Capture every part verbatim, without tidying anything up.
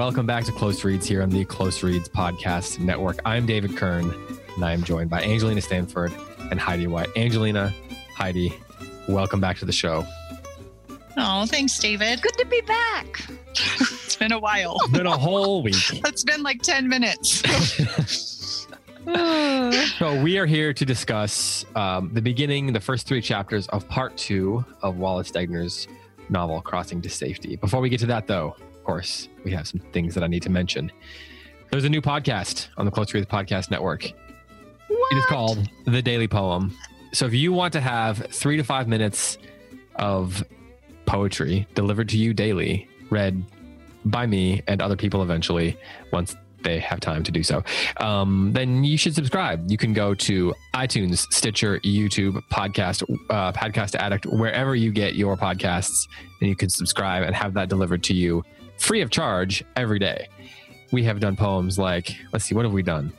welcome back to Close Reads here on the Close Reads Podcast Network. I'm David Kern, and I'm joined by Angelina Stanford and Heidi White. Angelina, Heidi, welcome back to the show. Oh, thanks, David. Good to be back. It's been a while. It's been a whole week. It's been like ten minutes. So we are here to discuss um, the beginning, the first three chapters of part two of Wallace Stegner's novel, Crossing to Safety. Before we get to that, though, of course, we have some things that I need to mention. There's a new podcast on the Close Reads Podcast Network. What? It is called The Daily Poem. So if you want to have three to five minutes of poetry delivered to you daily, read by me and other people eventually once they have time to do so, um, then you should subscribe. You can go to iTunes, Stitcher, YouTube, Podcast, uh, Podcast Addict, wherever you get your podcasts, and you can subscribe and have that delivered to you free of charge every day. We have done poems like, let's see, what have we done?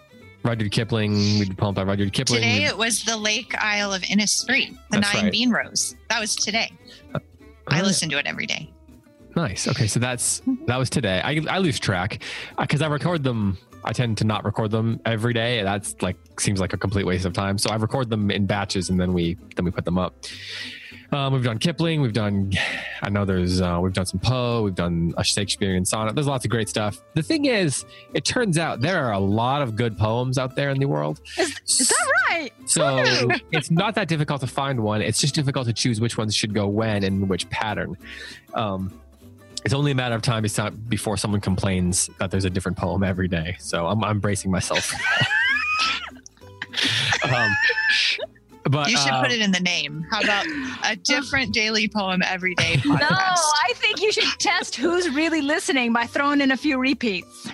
Rudyard Kipling, we did a poem by Rudyard Kipling. Today it was the Lake Isle of Innisfree, the That's Nine right. Bean Rows. That was today. Uh, I yeah. listen to it every day. Nice. Okay, so that's that was today. I I lose track because I record them. I tend to not record them every day, and that's like seems like a complete waste of time. So I record them in batches, and then we then we put them up. Um, we've done Kipling. We've done. I know there's. Uh, we've done some Poe. We've done a Shakespearean sonnet. There's lots of great stuff. The thing is, it turns out there are a lot of good poems out there in the world. Is, is that right? So it's not that difficult to find one. It's just difficult to choose which ones should go when and which pattern. Um, It's only a matter of time before someone complains that there's a different poem every day. So I'm, I'm bracing myself for that. um, but, you should um, put it in the name. How about a different daily poem every day podcast? No, I think you should test who's really listening by throwing in a few repeats.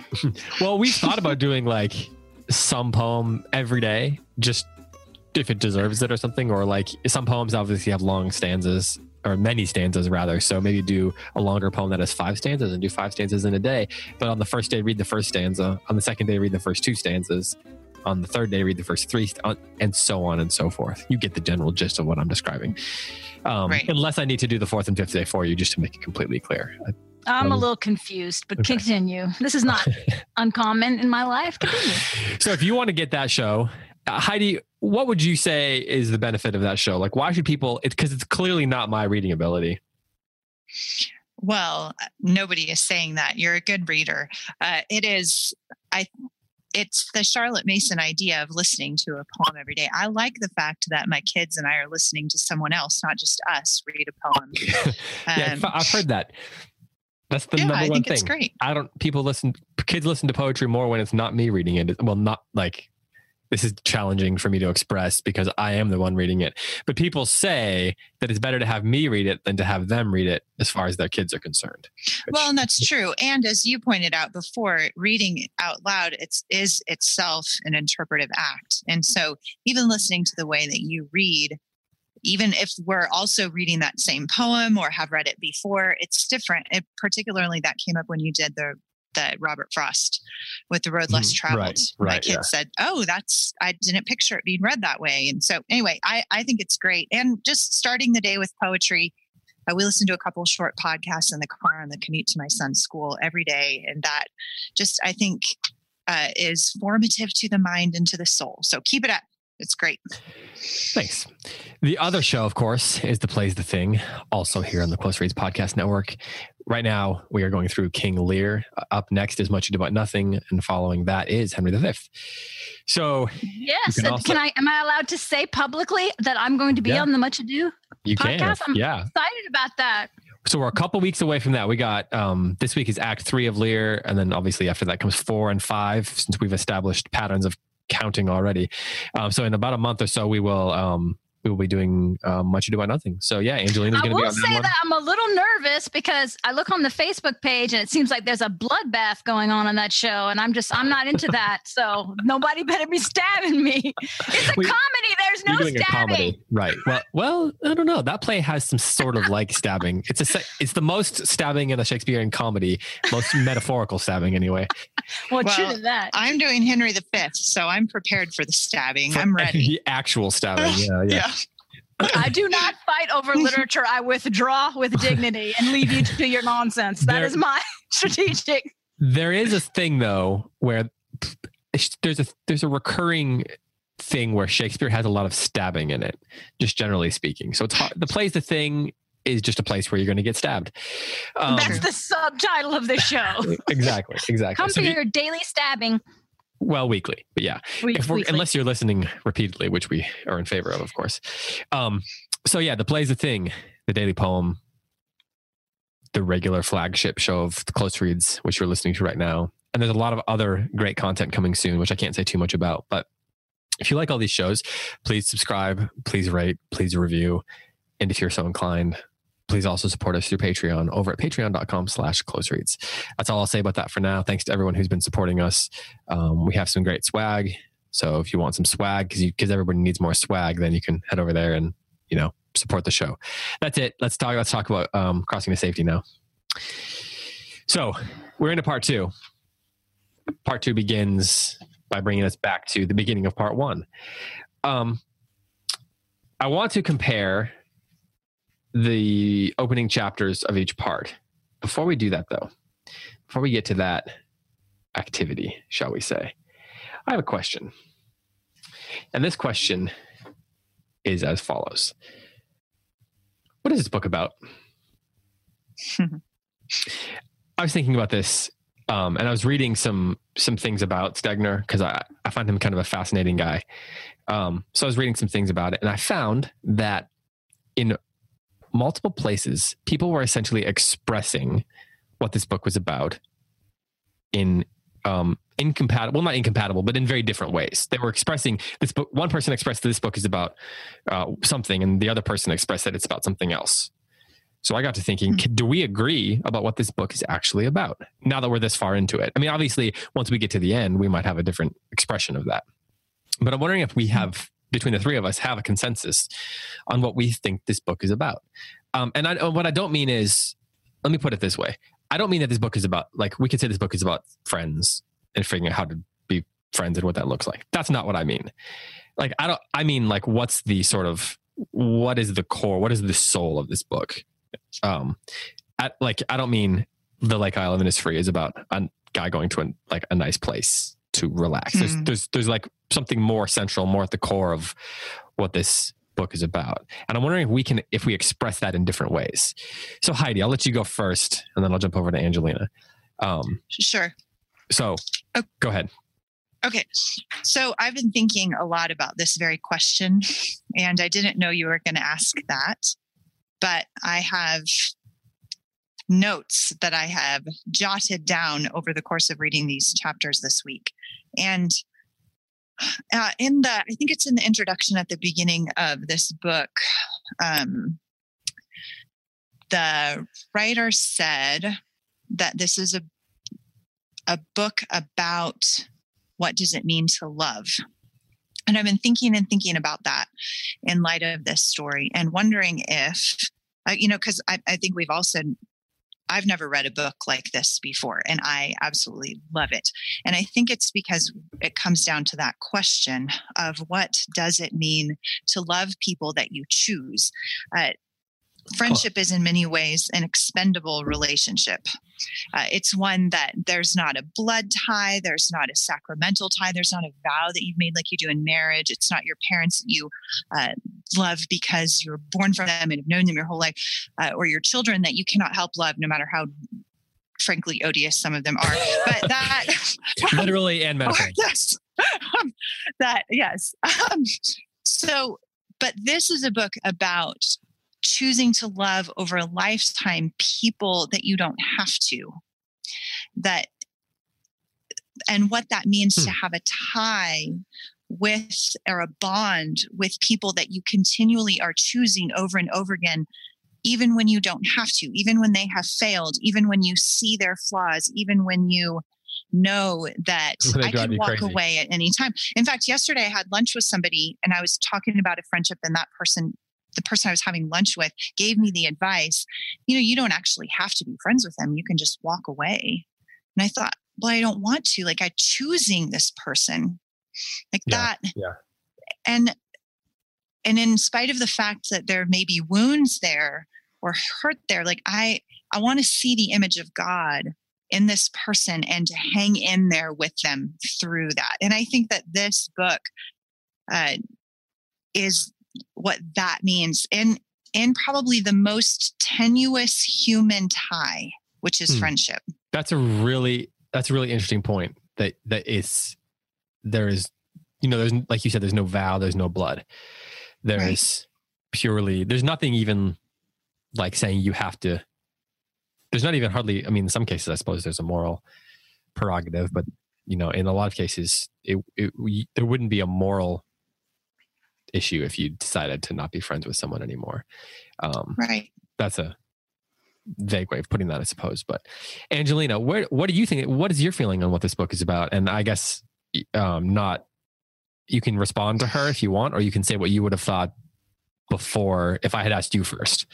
Well, we thought about doing like some poem every day, just if it deserves it or something, or like some poems obviously have long stanzas. Or many stanzas rather. So maybe do a longer poem that has five stanzas and do five stanzas in a day. But on the first day, read the first stanza. On the second day, read the first two stanzas. On the third day, read the first three st- and so on and so forth. You get the general gist of what I'm describing. Um, right. Unless I need to do the fourth and fifth day for you just to make it completely clear. I, I'm a little confused, but okay. Continue. This is not uncommon in my life. Continue. So if you want to get that show, uh, Heidi, what would you say is the benefit of that show? Like, why should people, it's because it's clearly not my reading ability. Well, nobody is saying that. You're a good reader. Uh, it is, I, it's the Charlotte Mason idea of listening to a poem every day. I like the fact that my kids and I are listening to someone else, not just us, read a poem. Um, yeah, I've heard that. That's the yeah, number I one think thing. It's great. I don't, people listen, kids listen to poetry more when it's not me reading it. Well, not like, this is challenging for me to express because I am the one reading it. But people say that it's better to have me read it than to have them read it as far as their kids are concerned. Which, well, and that's true. And as you pointed out before, reading out loud it's, is itself an interpretive act. And so even listening to the way that you read, even if we're also reading that same poem or have read it before, it's different. It, particularly that came up when you did the that Robert Frost with The Road Less Traveled. Right, right, My kid yeah. said, oh, that's, I didn't picture it being read that way. And so anyway, I, I think it's great. And just starting the day with poetry, uh, we listen to a couple short podcasts in the car on the commute to my son's school every day. And that just, I think, uh, is formative to the mind and to the soul. So keep it up. It's great. Thanks. The other show, of course, is The Play's The Thing, also here on the Close Reads Podcast Network. Right now, we are going through King Lear. Up next is Much Ado About Nothing, and following that is Henry the Fifth. So, yes, can, also, can I? Am I allowed to say publicly that I'm going to be yeah, on the Much Ado you podcast? Can. I'm yeah. excited about that. So we're a couple weeks away from that. We got, um, this week is Act Three of Lear, and then obviously after that comes Four and Five, since we've established patterns of counting already. Um, so in about a month or so, we will um, we will be doing uh, Much Ado About Nothing. So yeah, Angelina's going to be on that one. I will say that I'm a little nervous because I look on the Facebook page and it seems like there's a bloodbath going on on that show, and I'm just I'm not into that. So nobody better be stabbing me. It's a we, comedy. There's no doing stabbing. A comedy. Right. Well, well, I don't know. That play has some sort of like stabbing. It's a it's the most stabbing in a Shakespearean comedy, most metaphorical stabbing anyway. Well, well, true to that. I'm doing Henry the Fifth, so I'm prepared for the stabbing. For, I'm ready. The actual stabbing, yeah, yeah. yeah. I do not fight over literature. I withdraw with dignity and leave you to your nonsense. That there, is my strategic There is a thing though where there's a there's a recurring thing where Shakespeare has a lot of stabbing in it, just generally speaking. So it's hard. The Play's the Thing is just a place where you're going to get stabbed. Um, That's the subtitle of the show. exactly, exactly. Come so for you, your daily stabbing. Well, weekly, but yeah. Week, if we're, unless you're listening repeatedly, which we are in favor of, of course. Um, so yeah, The Play's the Thing, The Daily Poem, the regular flagship show of Close Reads, which you're listening to right now. And there's a lot of other great content coming soon, which I can't say too much about. But if you like all these shows, please subscribe, please rate, please review. And if you're so inclined, please also support us through Patreon over at patreon.com slash close reads. That's all I'll say about that for now. Thanks to everyone who's been supporting us. Um, we have some great swag. So if you want some swag, because because everybody needs more swag, then you can head over there and, you know, support the show. That's it. Let's talk, let's talk about um, Crossing to Safety now. So we're into part two. Part two begins by bringing us back to the beginning of part one. Um, I want to compare the opening chapters of each part. Before we do that though, before we get to that activity, shall we say, I have a question. And this question is as follows. What is this book about? I was thinking about this um, and I was reading some, some things about Stegner because I, I find him kind of a fascinating guy. Um, so I was reading some things about it and I found that in multiple places, people were essentially expressing what this book was about in um, incompatible, well, not incompatible, but in very different ways. They were expressing this book. One person expressed that this book is about uh, something, and the other person expressed that it's about something else. So I got to thinking, mm-hmm. do we agree about what this book is actually about now that we're this far into it? I mean, obviously, once we get to the end, we might have a different expression of that. But I'm wondering if we have, between the three of us, have a consensus on what we think this book is about. Um, and I, what I don't mean is, let me put it this way. I don't mean that this book is about, like, we could say this book is about friends and figuring out how to be friends and what that looks like. That's not what I mean. Like, I don't, I mean, like, what's the sort of, what is the core, what is the soul of this book? Um, I, like, I don't mean the Lake Isle of Innisfree is about a guy going to a, like a nice place to relax. Mm. There's, there's, there's like something more central, more at the core of what this book is about. And I'm wondering if we can, if we express that in different ways. So Heidi, I'll let you go first and then I'll jump over to Angelina. Um, sure. So oh, go ahead. Okay. So I've been thinking a lot about this very question and I didn't know you were going to ask that, but I have notes that I have jotted down over the course of reading these chapters this week. And uh, in the, I think it's in the introduction at the beginning of this book, um, the writer said that this is a, a book about what does it mean to love? And I've been thinking and thinking about that in light of this story and wondering if, uh, you know, because I, I think we've all said, I've never read a book like this before, and I absolutely love it. And I think it's because it comes down to that question of what does it mean to love people that you choose? Uh, friendship is in many ways an expendable relationship. Uh, it's one that there's not a blood tie. There's not a sacramental tie. There's not a vow that you've made like you do in marriage. It's not your parents that you uh, love because you were born from them and have known them your whole life, uh, or your children that you cannot help love, no matter how frankly odious some of them are. But that literally and metaphorically. Yes, um, that yes. Um, so, but this is a book about choosing to love over a lifetime people that you don't have to. That and what that means hmm. to have a tie with or a bond with people that you continually are choosing over and over again, even when you don't have to, even when they have failed, even when you see their flaws, even when you know that I can walk crazy. away at any time. In fact, yesterday I had lunch with somebody and I was talking about a friendship and that person, the person I was having lunch with, gave me the advice, you know, you don't actually have to be friends with them. You can just walk away. And I thought, well, I don't want to, like I'm choosing this person. Like yeah, that. Yeah. And, and in spite of the fact that there may be wounds there or hurt there, like I, I want to see the image of God in this person and to hang in there with them through that. And I think that this book uh, is what that means in, in probably the most tenuous human tie, which is mm. friendship. That's a really, that's a really interesting point that, that it's, there is, you know, there's, like you said, there's no vow, there's no blood. There right. is purely, there's nothing even like saying you have to, there's not even hardly, I mean, in some cases, I suppose there's a moral prerogative, but, you know, in a lot of cases, it, it we, there wouldn't be a moral issue if you decided to not be friends with someone anymore. Um, right. That's a vague way of putting that, I suppose. But Angelina, where, what do you think, what is your feeling on what this book is about? And I guess um, not, you can respond to her if you want, or you can say what you would have thought before if I had asked you first.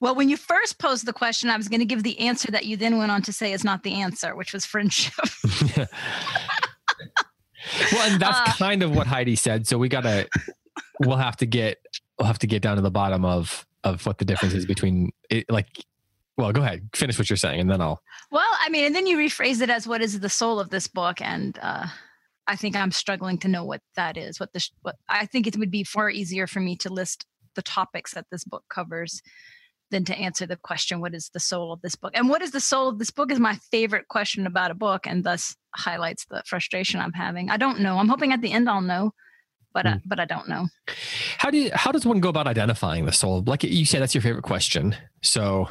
Well, when you first posed the question, I was going to give the answer that you then went on to say is not the answer, which was friendship. Well, and that's uh, kind of what Heidi said. So we gotta, we'll have to get, we'll have to get down to the bottom of, of what the difference is between it, like, well, go ahead, finish what you're saying. And then I'll, well, I mean, and then you rephrase it as what is the soul of this book. And, uh, I think I'm struggling to know what that is, what the, what I think it would be far easier for me to list the topics that this book covers than to answer the question, what is the soul of this book? And what is the soul of this book is my favorite question about a book, and thus highlights the frustration I'm having. I don't know. I'm hoping at the end I'll know, but mm. I, but I don't know. How do you, how does one go about identifying the soul? Like you say, that's your favorite question. So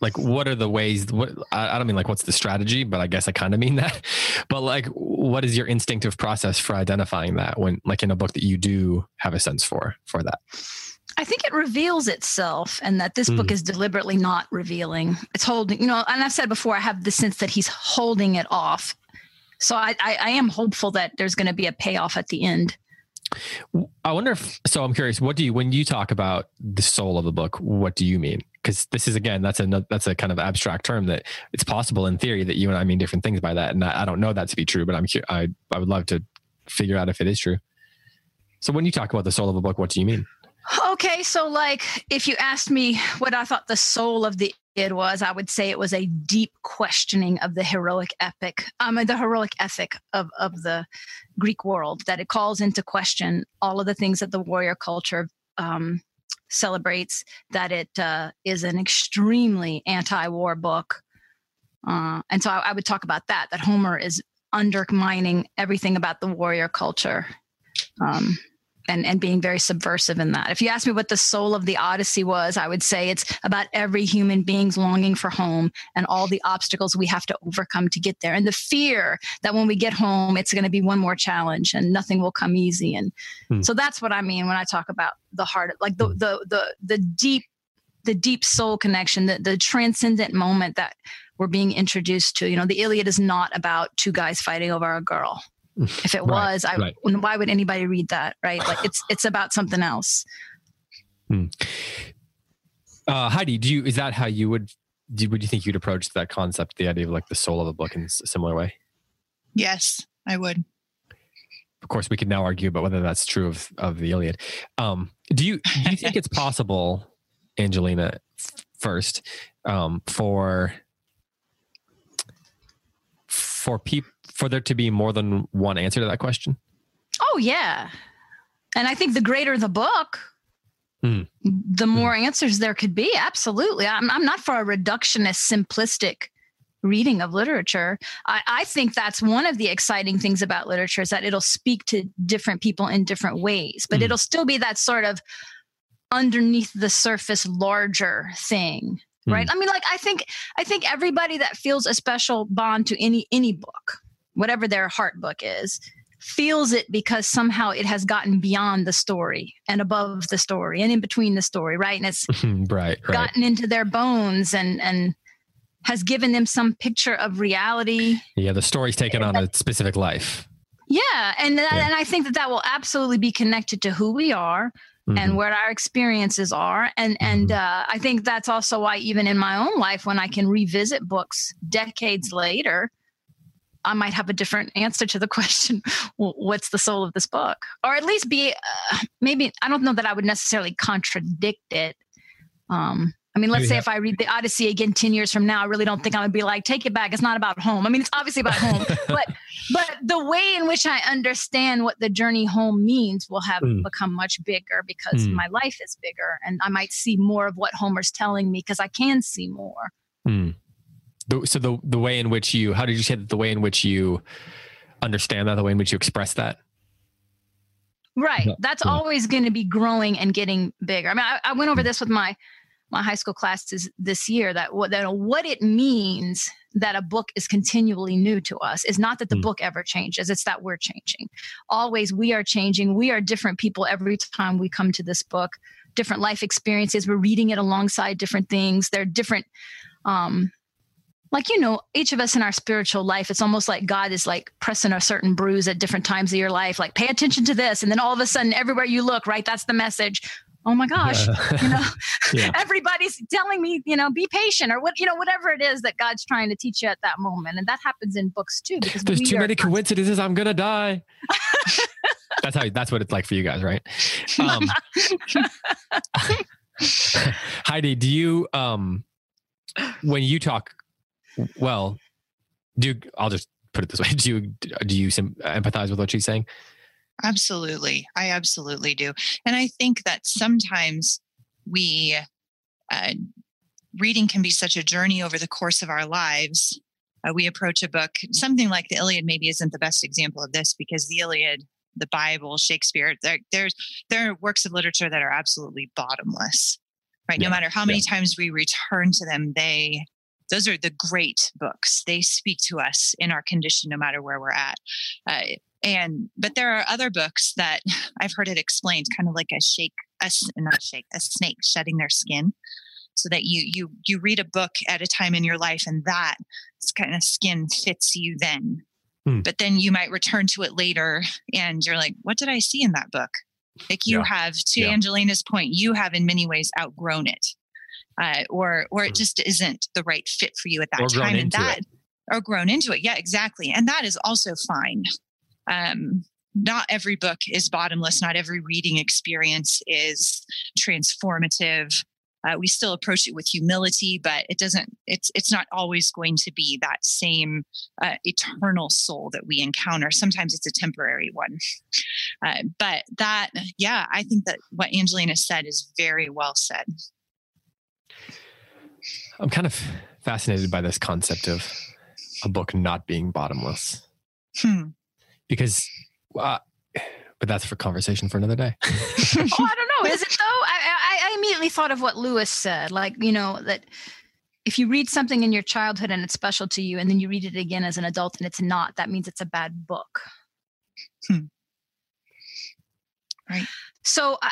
like, what are the ways, what, I, I don't mean like, what's the strategy, but I guess I kind of mean that, but like, what is your instinctive process for identifying that when like in a book that you do have a sense for, for that? I think it reveals itself, and that this mm. book is deliberately not revealing. It's holding, you know, and I've said before, I have the sense that he's holding it off. So I, I, I am hopeful that there's going to be a payoff at the end. I wonder if, so I'm curious, what do you, when you talk about the soul of the book, what do you mean? Because this is, again, that's a, that's a kind of abstract term that it's possible in theory that you and I mean different things by that. And I, I don't know that to be true, but I'm, I, I would love to figure out if it is true. So when you talk about the soul of a book, what do you mean? Okay, so like if you asked me what I thought the soul of the Iliad was, I would say it was a deep questioning of the heroic epic, um, the heroic ethic of, of the Greek world, that it calls into question all of the things that the warrior culture um, celebrates, that it uh, is an extremely anti-war book. Uh, and so I, I would talk about that, that Homer is undermining everything about the warrior culture. Um And, and being very subversive in that. If you asked me what the soul of the Odyssey was, I would say it's about every human being's longing for home and all the obstacles we have to overcome to get there. And the fear that when we get home, it's going to be one more challenge and nothing will come easy. And hmm. so that's what I mean when I talk about the heart, like the, the, the, the deep, the deep soul connection, the, the transcendent moment that we're being introduced to. You know, the Iliad is not about two guys fighting over a girl. If it was, right, I right. why would anybody read that? Right? Like it's it's about something else. Hmm. Uh, Heidi, do you is that how you would? Do, would you think you'd approach that concept, the idea of like the soul of a book, in a similar way? Yes, I would. Of course, we could now argue about whether that's true of of the Iliad. Um, do you do you think it's possible, Angelina? First, um, for for people. For there to be more than one answer to that question? Oh, yeah. And I think the greater the book, mm. the more mm. answers there could be. Absolutely. I'm, I'm not for a reductionist, simplistic reading of literature. I, I think that's one of the exciting things about literature is that it'll speak to different people in different ways, but mm. it'll still be that sort of underneath the surface, larger thing. Right? Mm. I mean, like, I think, I think everybody that feels a special bond to any, any book, whatever their heart book is, feels it because somehow it has gotten beyond the story and above the story and in between the story, right? And it's right, right. gotten into their bones and, and has given them some picture of reality. Yeah, the story's taken on a specific life. Yeah, and that, yeah. and I think that that will absolutely be connected to who we are mm-hmm. and what our experiences are. And, mm-hmm. and uh, I think that's also why even in my own life, when I can revisit books decades later, I might have a different answer to the question, well, what's the soul of this book? Or at least be, uh, maybe, I don't know that I would necessarily contradict it. Um, I mean, let's Maybe say if I read The Odyssey again ten years from now, I really don't think I'm going to be like, take it back. It's not about home. I mean, it's obviously about home, but but the way in which I understand what the journey home means will have mm. become much bigger because mm. my life is bigger and I might see more of what Homer's telling me because I can see more. Mm. The, so the the way in which you, how did you say that the way in which you understand that, the way in which you express that? Right. That's yeah. always going to be growing and getting bigger. I mean, I, I went over this with my my high school classes this year, that what, that what it means that a book is continually new to us is not that the mm. book ever changes. It's that we're changing. Always we are changing. We are different people every time we come to this book, different life experiences. We're reading it alongside different things. They're different. Um, like, you know, each of us in our spiritual life, it's almost like God is like pressing a certain bruise at different times of your life, like pay attention to this. And then all of a sudden, everywhere you look, right, that's the message. Oh my gosh, yeah. you know, yeah. everybody's telling me, you know, be patient or what, you know, whatever it is that God's trying to teach you at that moment. And that happens in books too. Because there's too many coincidences. I'm going to die. that's how, that's what it's like for you guys, right? Um, Heidi, do you, um, when you talk, well, do you, I'll just put it this way. Do you, do you empathize with what she's saying? Absolutely. I absolutely do. And I think that sometimes we, uh, reading can be such a journey over the course of our lives. Uh, we approach a book, something like the Iliad maybe isn't the best example of this because the Iliad, the Bible, Shakespeare, there, there's, there are works of literature that are absolutely bottomless, right? Yeah. No matter how many yeah. times we return to them, they, those are the great books. They speak to us in our condition, no matter where we're at. Uh, And, but there are other books that I've heard it explained kind of like a shake, a, not shake, a snake shedding their skin so that you, you, you read a book at a time in your life and that kind of skin fits you then, hmm. but then you might return to it later and you're like, what did I see in that book? Like you yeah. have to yeah. Angelina's point, you have in many ways outgrown it, uh, or, or it just isn't the right fit for you at that or time and that, it. or grown into it. Yeah, exactly. And that is also fine. Um, not every book is bottomless. Not every reading experience is transformative. Uh, we still approach it with humility, but it doesn't, it's, it's not always going to be that same, uh, eternal soul that we encounter. Sometimes it's a temporary one. Uh, but that, yeah, I think that what Angelina said is very well said. I'm kind of fascinated by this concept of a book not being bottomless. Hmm. Because, uh, but that's for conversation for another day. oh, I don't know. Is it though? I, I, I immediately thought of what Lewis said. Like, you know, that if you read something in your childhood and it's special to you, and then you read it again as an adult and it's not, that means it's a bad book. Hmm. Right. So, uh,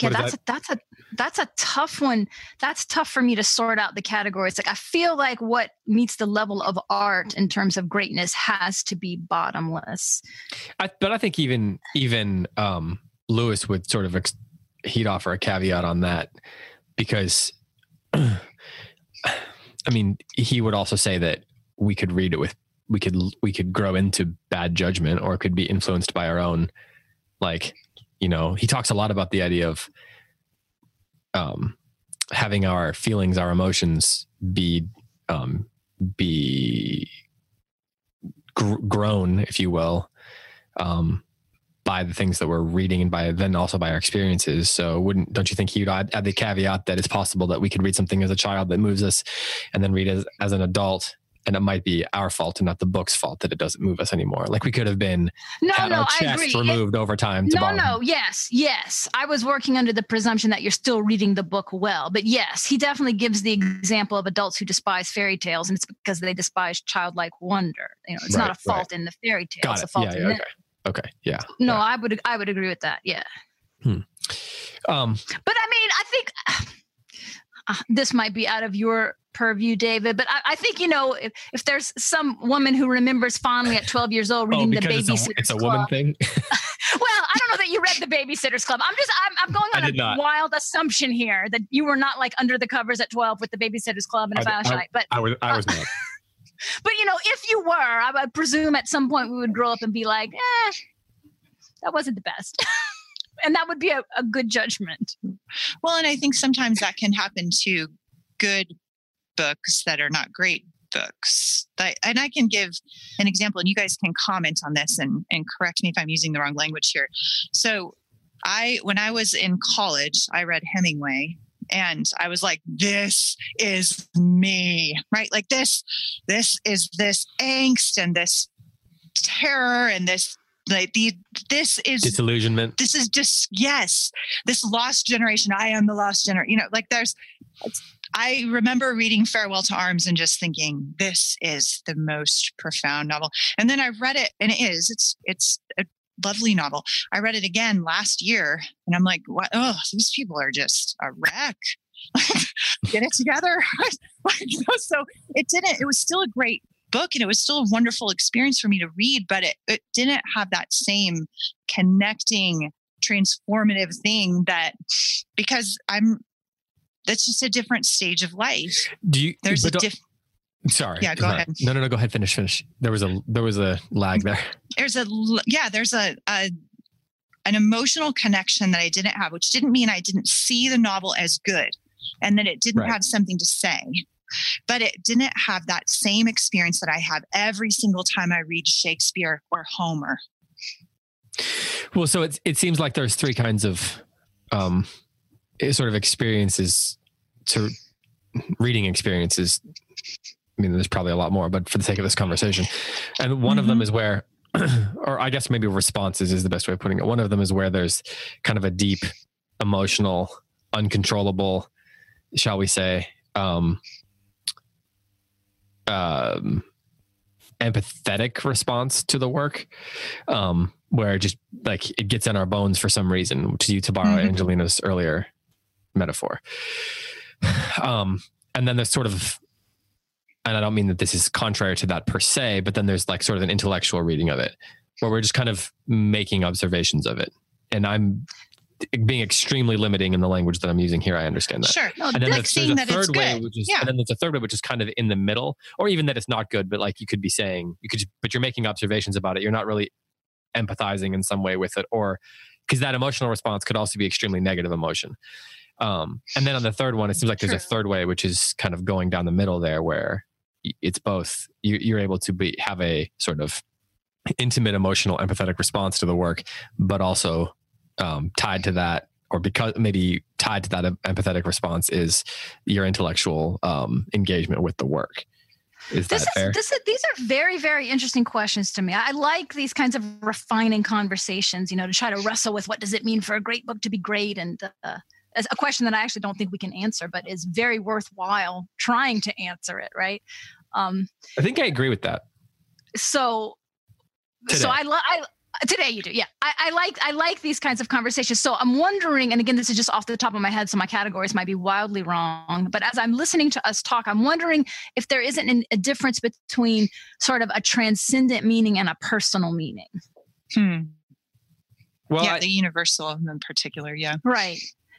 yeah, that's that? a, that's a that's a tough one. That's tough for me to sort out the categories. Like I feel like what meets the level of art in terms of greatness has to be bottomless. I, but I think even even um, Lewis would sort of ex- he'd offer a caveat on that because I mean he would also say that we could read it with we could we could grow into bad judgment or could be influenced by our own like. You know, he talks a lot about the idea of um, having our feelings, our emotions be um, be gr- grown, if you will, um, by the things that we're reading and by then also by our experiences. So wouldn't, don't you think he would add, add the caveat that it's possible that we could read something as a child that moves us and then read as, as an adult? And it might be our fault and not the book's fault that it doesn't move us anymore. Like we could have been no, had no, our chest removed it, over time. To no, bottom. no. Yes. Yes. I was working under the presumption that you're still reading the book well, but yes, he definitely gives the example of adults who despise fairy tales and it's because they despise childlike wonder. You know, it's right, not a fault right. in the fairy tale. Got it. It's a fault yeah, in yeah, them. Okay. okay. Yeah. No, yeah. I would, I would agree with that. Yeah. Hmm. Um, but I mean, I think uh, this might be out of your purview, David, but I, I think, you know, if, if there's some woman who remembers fondly at twelve years old reading oh, The Babysitters Club. It's a woman thing? Well, I don't know that you read The Babysitters Club. I'm just, I'm, I'm going on a not. wild assumption here that you were not like under the covers at twelve with The Babysitters Club and I, a flashlight. But I was, I was uh, not. But, you know, if you were, I would presume at some point we would grow up and be like, eh, that wasn't the best. and that would be a, a good judgment. Well, and I think sometimes that can happen to good books that are not great books. But, and I can give an example, and you guys can comment on this and, and correct me if I'm using the wrong language here. So I, when I was in college, I read Hemingway. And I was like, this is me, right? Like this, this is this angst and this terror and this, like the, this is disillusionment. This is just, yes, this lost generation. I am the lost generation, you know, like there's, I remember reading Farewell to Arms and just thinking, this is the most profound novel. And then I read it and it is, it's, it's a lovely novel. I read it again last year and I'm like, what? Oh, these people are just a wreck. Get it together. Like, so it didn't, it was still a great book and it was still a wonderful experience for me to read, but it, it didn't have that same connecting, transformative thing that, because I'm, that's just a different stage of life. Do you, there's a different, Sorry. Yeah, go ahead. No, no, no. Go ahead. Finish, finish. There was a, there was a lag there. There's a, yeah, there's a, a, an emotional connection that I didn't have, which didn't mean I didn't see the novel as good and that it didn't right. have something to say, but it didn't have that same experience that I have every single time I read Shakespeare or Homer. Well, so it, it seems like there's three kinds of, um, sort of experiences to reading experiences. I mean, there's probably a lot more, but for the sake of this conversation. And one mm-hmm. of them is where, or I guess maybe responses is the best way of putting it. One of them is where there's kind of a deep, emotional, uncontrollable, shall we say, um, um, empathetic response to the work, um, where just like it gets in our bones for some reason, to, to borrow mm-hmm. Angelina's earlier metaphor. Um, and then there's sort of, and I don't mean that this is contrary to that per se, but then there's like sort of an intellectual reading of it where we're just kind of making observations of it. And I'm being extremely limiting in the language that I'm using here. I understand that. Sure. No, and then there's, there's a that third way, which is, yeah. and then there's a third way, which is kind of in the middle, or even that it's not good, but like you could be saying, you could, but you're making observations about it. You're not really empathizing in some way with it, or because that emotional response could also be extremely negative emotion. Um, and then on the third one, it seems like there's True. a third way, which is kind of going down the middle there where it's both. You, you're able to be, have a sort of intimate, emotional, empathetic response to the work, but also um, tied to that, or because maybe tied to that empathetic response is your intellectual um, engagement with the work. Is this that is, fair? This is, these are very, very interesting questions to me. I like these kinds of refining conversations, you know, to try to wrestle with what does it mean for a great book to be great, and uh, a question that I actually don't think we can answer, but is very worthwhile trying to answer it. Right. Um, I think I agree with that. So, today. so I love, I, today you do. Yeah. I, I like, I like these kinds of conversations. So I'm wondering, and again, this is just off the top of my head, so my categories might be wildly wrong, but as I'm listening to us talk, I'm wondering if there isn't an, a difference between sort of a transcendent meaning and a personal meaning. Hmm. Well, yeah, I, the universal in particular. Yeah. Right.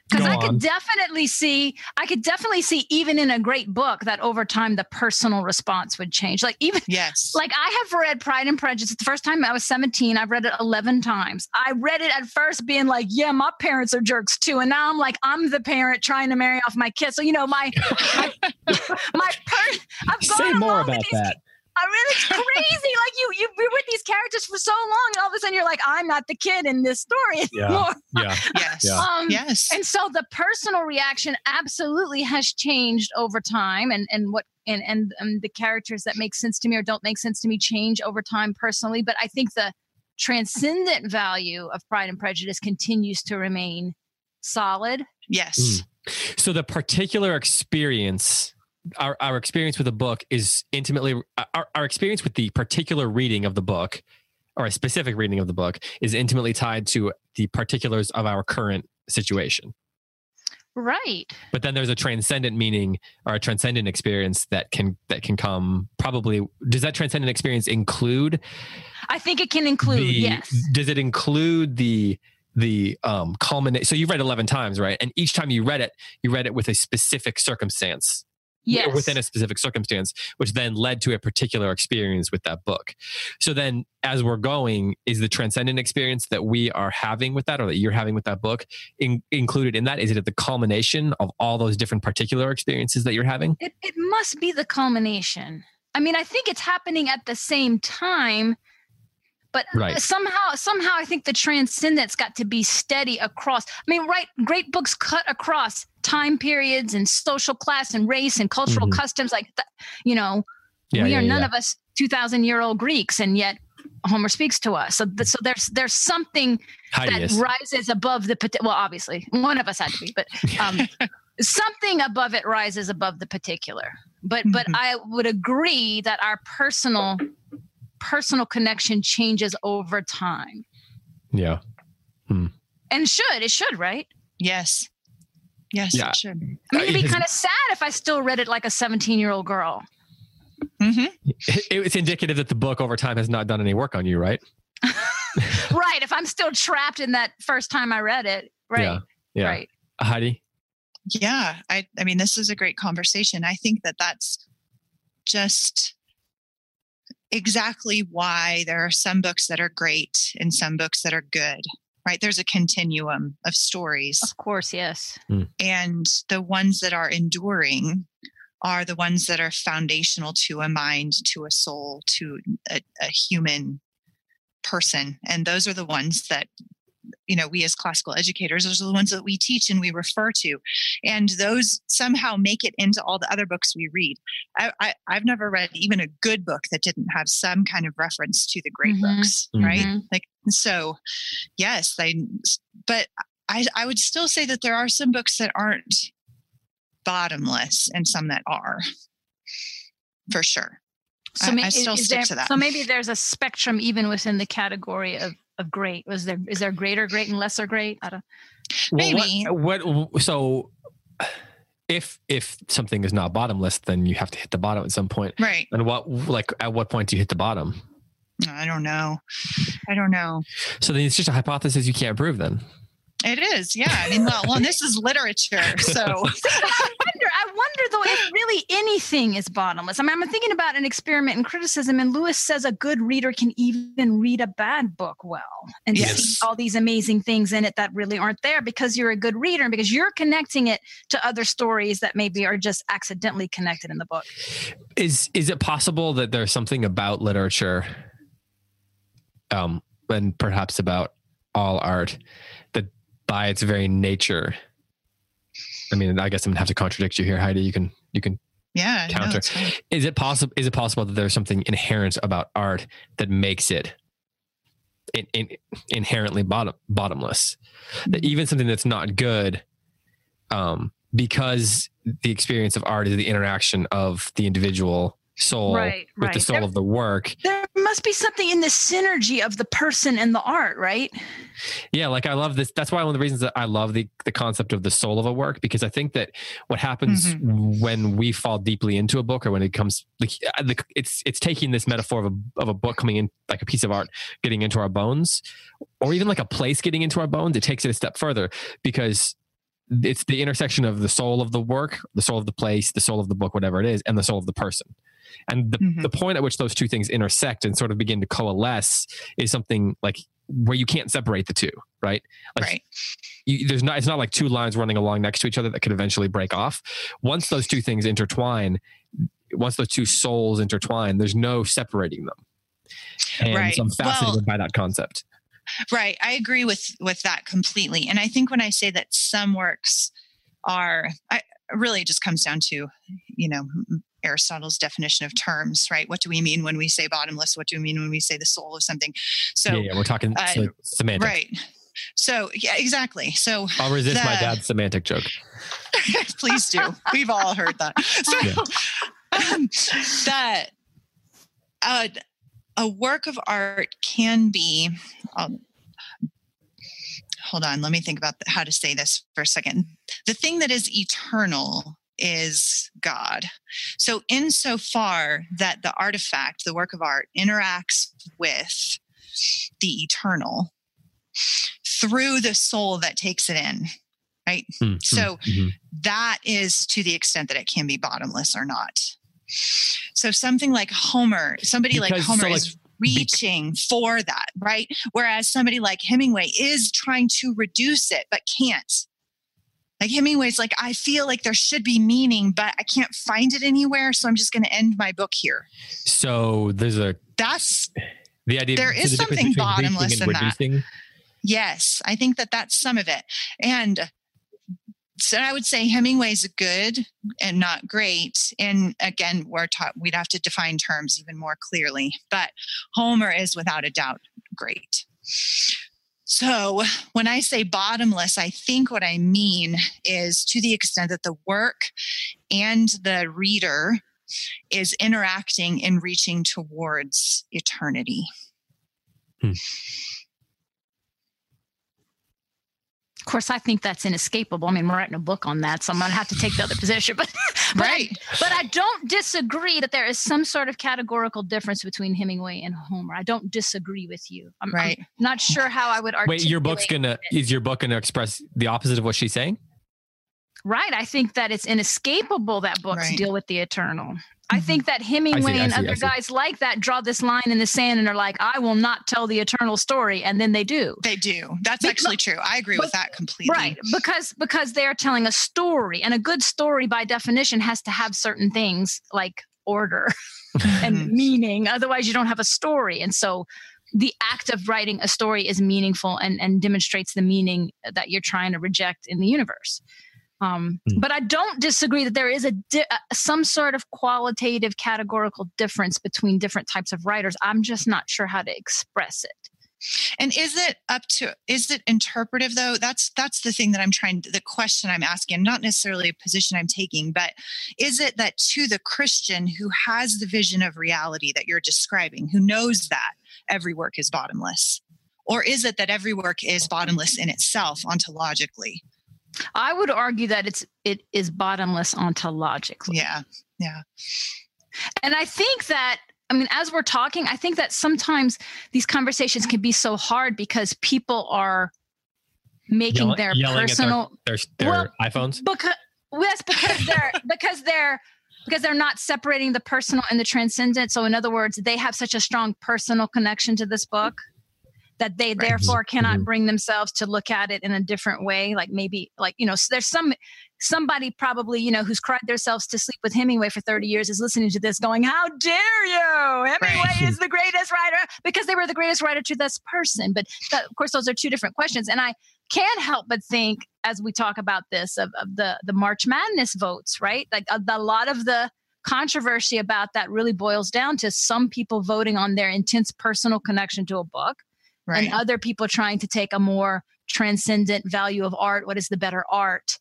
Because I could definitely see, I could definitely see even in a great book that over time, the personal response would change. Like even, yes. like I have read Pride and Prejudice. The first time I was seventeen, I've read it eleven times. I read it at first being like, yeah, my parents are jerks too. And now I'm like, I'm the parent trying to marry off my kid. So, you know, my, my, my per- I've gone Say more about that. I mean, it's crazy. Like you, you were with these characters for so long, and all of a sudden you're like, I'm not the kid in this story anymore. Yeah. yeah. yes. Um, yes. And so the personal reaction absolutely has changed over time, and and what and, and and the characters that make sense to me or don't make sense to me change over time personally. But I think the transcendent value of Pride and Prejudice continues to remain solid. Yes. Mm. So the particular experience. Our, our experience with a book is intimately our, our experience with the particular reading of the book, or a specific reading of the book, is intimately tied to the particulars of our current situation. Right. But then there's a transcendent meaning or a transcendent experience that can, that can come probably, does that transcendent experience include? I think it can include. The, yes. Does it include the, the um culminate? So you read eleven times, right? And each time you read it, you read it with a specific circumstance. yes. within a specific circumstance, which then led to a particular experience with that book. So then as we're going, is the transcendent experience that we are having with that, or that you're having with that book, in, included in that? Is it at the culmination of all those different particular experiences that you're having? It, it must be the culmination. I mean, I think it's happening at the same time, but right. somehow, somehow I think the transcendence got to be steady across. I mean, right. Great books cut across time periods and social class and race and cultural mm-hmm. customs. Like, th- you know, yeah, we yeah, are yeah. none of us two thousand year old Greeks, and yet Homer speaks to us. So, th- so there's, there's something Heidi that rises above the, well, obviously one of us had to be, but um, something above it rises above the particular. But, but mm-hmm. I would agree that our personal personal connection changes over time. Yeah. Hmm. And should, it should, right? Yes. Yes, yeah. it should. I mean, it'd be kind of sad if I still read it like a seventeen-year-old girl. Mm-hmm. It, it's indicative that the book over time has not done any work on you, right? Right. If I'm still trapped in that first time I read it. Right. Yeah. yeah. Right. Uh, Heidi? Yeah. I, I mean, this is a great conversation. I think that that's just... exactly why there are some books that are great and some books that are good, right? There's a continuum of stories. Of course, yes. Mm. And the ones that are enduring are the ones that are foundational to a mind, to a soul, to a, a human person. And those are the ones that, you know, we as classical educators, those are the ones that we teach and we refer to. And those somehow make it into all the other books we read. I, I, I've never read even a good book that didn't have some kind of reference to the great mm-hmm. books, right? Mm-hmm. Like, so yes, they, but I, I would still say that there are some books that aren't bottomless and some that are, for sure. So I, maybe, I still stick there, to that. So maybe there's a spectrum even within the category of of great. Was there, is there greater great and lesser great? I don't well, maybe. What, what, so if, if something is not bottomless, then you have to hit the bottom at some point. Right. And what, like, at what point do you hit the bottom? I don't know. I don't know. So then it's just a hypothesis you can't prove then. It is. Yeah. I mean, well, well this is literature. So I wonder, I wonder though, if really anything is bottomless. I mean, I'm thinking about an experiment in criticism, and Lewis says a good reader can even read a bad book well and yes. see all these amazing things in it that really aren't there, because you're a good reader and because you're connecting it to other stories that maybe are just accidentally connected in the book. Is, is it possible that there's something about literature, um, and perhaps about all art, that by its very nature, I mean, I guess I'm gonna have to contradict you here, Heidi. You can, you can, yeah, counter. No, is it possible? Is it possible that there's something inherent about art that makes it in, in, inherently bottom, bottomless? Mm-hmm. That even something that's not good, um, because the experience of art is the interaction of the individual soul right, with right. the soul there, of the work. There must be something in the synergy of the person and the art, right? Yeah, like I love this. That's why one of the reasons that I love the, the concept of the soul of a work, because I think that what happens mm-hmm. when we fall deeply into a book, or when it comes, like, it's it's taking this metaphor of a, of a book coming in, like a piece of art getting into our bones, or even like a place getting into our bones, it takes it a step further, because it's the intersection of the soul of the work, the soul of the place, the soul of the book, whatever it is, and the soul of the person. And the, mm-hmm. the point at which those two things intersect and sort of begin to coalesce is something like where you can't separate the two, right? Like right. You, there's not, it's not like two lines running along next to each other that could eventually break off. Once those two things intertwine, once those two souls intertwine, there's no separating them. And right. so I'm fascinated well, by that concept. Right. I agree with, with that completely. And I think when I say that some works are, I, it really just comes down to, you know, Aristotle's definition of terms, right? What do we mean when we say bottomless? What do we mean when we say the soul of something? So yeah, yeah we're talking uh, like semantics. Right. So yeah, exactly. So I'll resist the, my dad's semantic joke. Please do. We've all heard that. So yeah. um, that uh, a work of art can be, um, hold on, let me think about how to say this for a second. The thing that is eternal is God. So insofar that the artifact, the work of art, interacts with the eternal through the soul that takes it in, right? Mm-hmm. So mm-hmm. that is to the extent that it can be bottomless or not. So something like Homer, somebody because, like Homer so like, is reaching for that, right? Whereas somebody like Hemingway is trying to reduce it, but can't. Like Hemingway's like, I feel like there should be meaning, but I can't find it anywhere. So I'm just going to end my book here. So there's a, that's the idea. There is something bottomless in that. Yes. I think that that's some of it. And so I would say Hemingway's good and not great. And again, we're taught, we'd have to define terms even more clearly, but Homer is without a doubt great. So when I say bottomless, I think what I mean is to the extent that the work and the reader is interacting and reaching towards eternity. Hmm. Of course, I think that's inescapable. I mean, we're writing a book on that, so I'm going to have to take the other position. But, but, right. I, but I don't disagree that there is some sort of categorical difference between Hemingway and Homer. I don't disagree with you. I'm, right. I'm not sure how I would articulate. Wait, your book's gonna it. Is your book gonna express the opposite of what she's saying? Right. I think that it's inescapable that books right. deal with the eternal. I think that Hemingway I see, and I see, other guys like that draw this line in the sand and are like, I will not tell the eternal story. And then they do. They do. That's because, actually true. I agree but, with that completely. Right. Because, because they're telling a story, and a good story by definition has to have certain things like order and meaning. Otherwise you don't have a story. And so the act of writing a story is meaningful and, and demonstrates the meaning that you're trying to reject in the universe. Um, but I don't disagree that there is a di- some sort of qualitative categorical difference between different types of writers. I'm just not sure how to express it. And is it up to, is it interpretive though? That's, that's the thing that I'm trying, the question I'm asking, not necessarily a position I'm taking, but is it that to the Christian who has the vision of reality that you're describing, who knows that every work is bottomless, or is it that every work is bottomless in itself ontologically? I would argue that it's it is bottomless ontologically. Yeah, yeah. And I think that, I mean, as we're talking, I think that sometimes these conversations can be so hard because people are making Yell- their personal their, their, their well, iPhones. Because yes, because they're because they're because they're not separating the personal and the transcendent. So in other words, they have such a strong personal connection to this book that they right. therefore cannot mm-hmm. bring themselves to look at it in a different way. Like maybe like, you know, so there's some, somebody probably, you know, who's cried themselves to sleep with Hemingway for thirty years is listening to this going, how dare you? Hemingway is the greatest writer because they were the greatest writer to this person. But that, of course, those are two different questions. And I can't help but think as we talk about this of, of the, the March Madness votes, right? Like a, a lot of the controversy about that really boils down to some people voting on their intense personal connection to a book. Right. And other people trying to take a more transcendent value of art. What is the better art?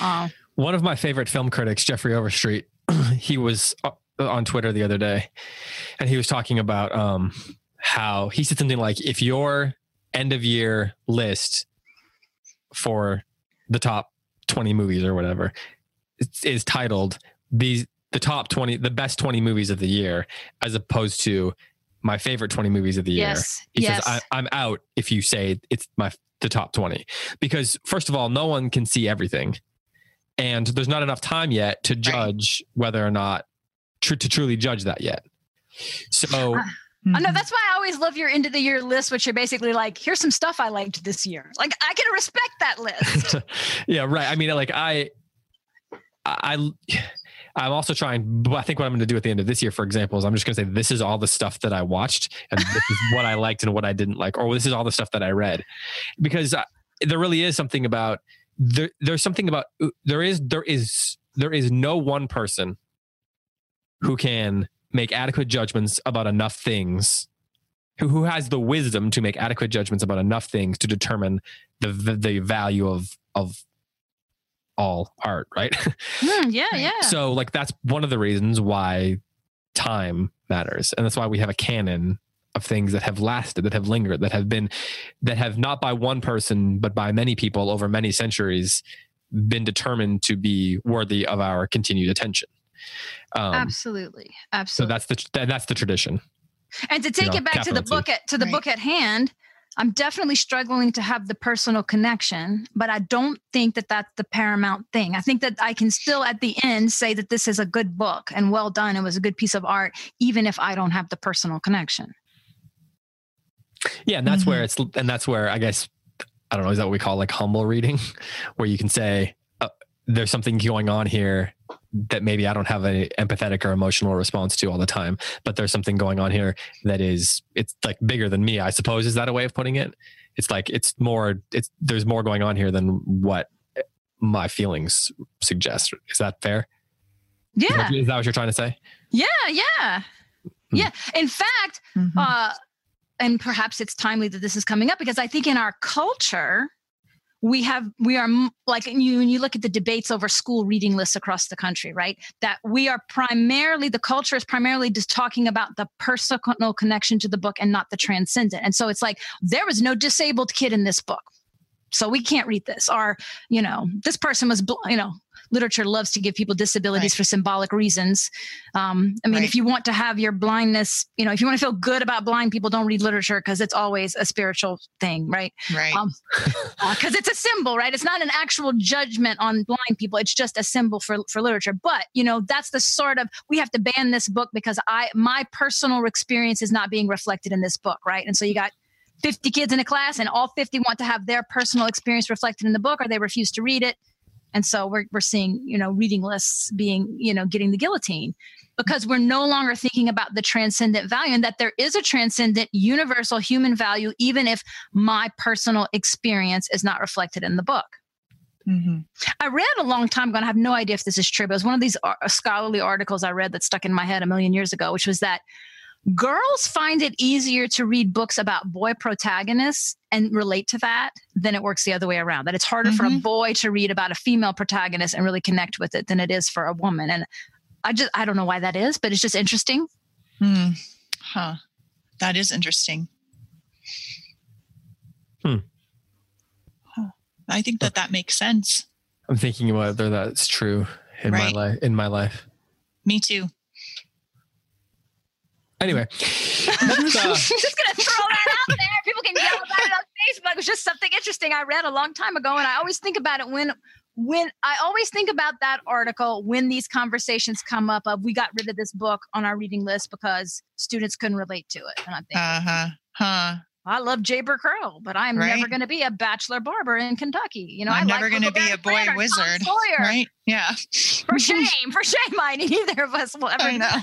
Uh, One of my favorite film critics, Jeffrey Overstreet, he was on Twitter the other day, and he was talking about um, how he said something like, if your end of year list for the top twenty movies or whatever is titled these the top twenty, the best twenty movies of the year, as opposed to my favorite twenty movies of the year. Yes, he yes. says, I, I'm out if you say it's my the top twenty, because first of all, no one can see everything, and there's not enough time yet to judge right. whether or not tr- to truly judge that yet. So, uh, mm-hmm. oh no, that's why I always love your end of the year list, which are basically like, here's some stuff I liked this year. Like I can respect that list. Yeah, right. I mean, like I, I. I I'm also trying, but I think what I'm going to do at the end of this year, for example, is I'm just going to say, this is all the stuff that I watched, and this is what I liked and what I didn't like, or this is all the stuff that I read, because I, there really is something about there. There's something about there is, there is, there is no one person who can make adequate judgments about enough things, who, who has the wisdom to make adequate judgments about enough things to determine the, the, the value of, of, all art, right? Mm, yeah, yeah. So like that's one of the reasons why time matters. And that's why we have a canon of things that have lasted, that have lingered, that have been, that have not by one person, but by many people over many centuries been determined to be worthy of our continued attention. Um, absolutely. Absolutely. So that's the, that's the tradition. And to take you know, it back to the book at, to the right. book at hand, I'm definitely struggling to have the personal connection, but I don't think that that's the paramount thing. I think that I can still at the end say that this is a good book and well done. It was a good piece of art, even if I don't have the personal connection. Yeah. And that's mm-hmm. where it's, and that's where I guess, I don't know, is that what we call like humble reading, where you can say, uh, there's something going on here that maybe I don't have an empathetic or emotional response to all the time, but there's something going on here that is, it's like bigger than me, I suppose. Is that a way of putting it? It's like, it's more, it's, there's more going on here than what my feelings suggest. Is that fair? Yeah. Is that, is that what you're trying to say? Yeah. Yeah. Hmm. Yeah. In fact, mm-hmm. uh, and perhaps it's timely that this is coming up because I think in our culture, we have, we are like, you, when you look at the debates over school reading lists across the country, right? That we are primarily, the culture is primarily just talking about the personal connection to the book and not the transcendent. And so it's like, there was no disabled kid in this book, so we can't read this. Or, you know, this person was, you know, literature loves to give people disabilities right. for symbolic reasons. Um, I mean, right. if you want to have your blindness, you know, if you want to feel good about blind people, don't read literature because it's always a spiritual thing, right? Right. Um, uh, 'cause it's a symbol, right? It's not an actual judgment on blind people. It's just a symbol for, for literature. But, you know, that's the sort of, we have to ban this book because I, my personal experience is not being reflected in this book, right? And so you got fifty kids in a class and all fifty want to have their personal experience reflected in the book or they refuse to read it. And so we're we're seeing, you know, reading lists being, you know, getting the guillotine because we're no longer thinking about the transcendent value and that there is a transcendent universal human value, even if my personal experience is not reflected in the book. Mm-hmm. I read a long time ago, and I have no idea if this is true, but it was one of these scholarly articles I read that stuck in my head a million years ago, which was that girls find it easier to read books about boy protagonists and relate to that than it works the other way around. That it's harder mm-hmm. for a boy to read about a female protagonist and really connect with it than it is for a woman. And I just, I don't know why that is, but it's just interesting. Hmm. Huh. That is interesting. Hmm. Huh. I think that that makes sense. I'm thinking whether that's true in right. my life, in my life. Me too. Anyway, that's, uh... just gonna throw that out there. People can yell about it on Facebook. It was just something interesting I read a long time ago, and I always think about it when, when I always think about that article when these conversations come up. Of we got rid of this book on our reading list because students couldn't relate to it, and I think, uh huh, huh. I love J. Burr Curl, but I'm right? never going to be a bachelor barber in Kentucky. You know, I'm I never like going to be a boy Planner, wizard, right? Yeah. For shame, for shame, I neither of us will ever I know. know.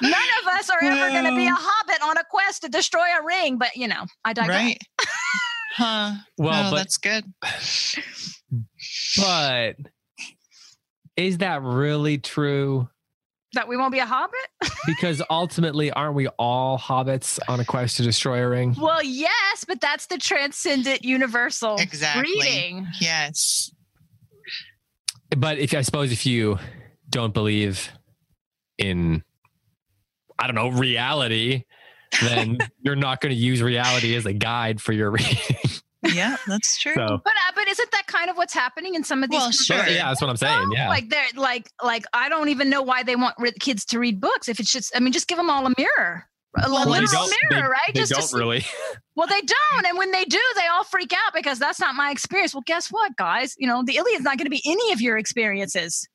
None of us are ever going to be a hobbit on a quest to destroy a ring, but you know, I digress. Right. Huh. Well, no, but, that's good. But is that really true? That we won't be a hobbit? Because ultimately, aren't we all hobbits on a quest to destroy a ring? Well, yes, but that's the transcendent universal exactly. reading. Yes. But if I suppose if you don't believe in I don't know, reality, then you're not going to use reality as a guide for your reading. Yeah, that's true. So, but uh, but isn't that kind of what's happening in some of these? Well, sure. Yeah, that's what I'm saying. Yeah, like they're like like I don't even know why they want kids to read books. If it's just, I mean, just give them all a mirror, a well, literal mirror, they, right? They just don't really. Well, they don't, and when they do, they all freak out because that's not my experience. Well, guess what, guys? You know, the Iliad's not going to be any of your experiences.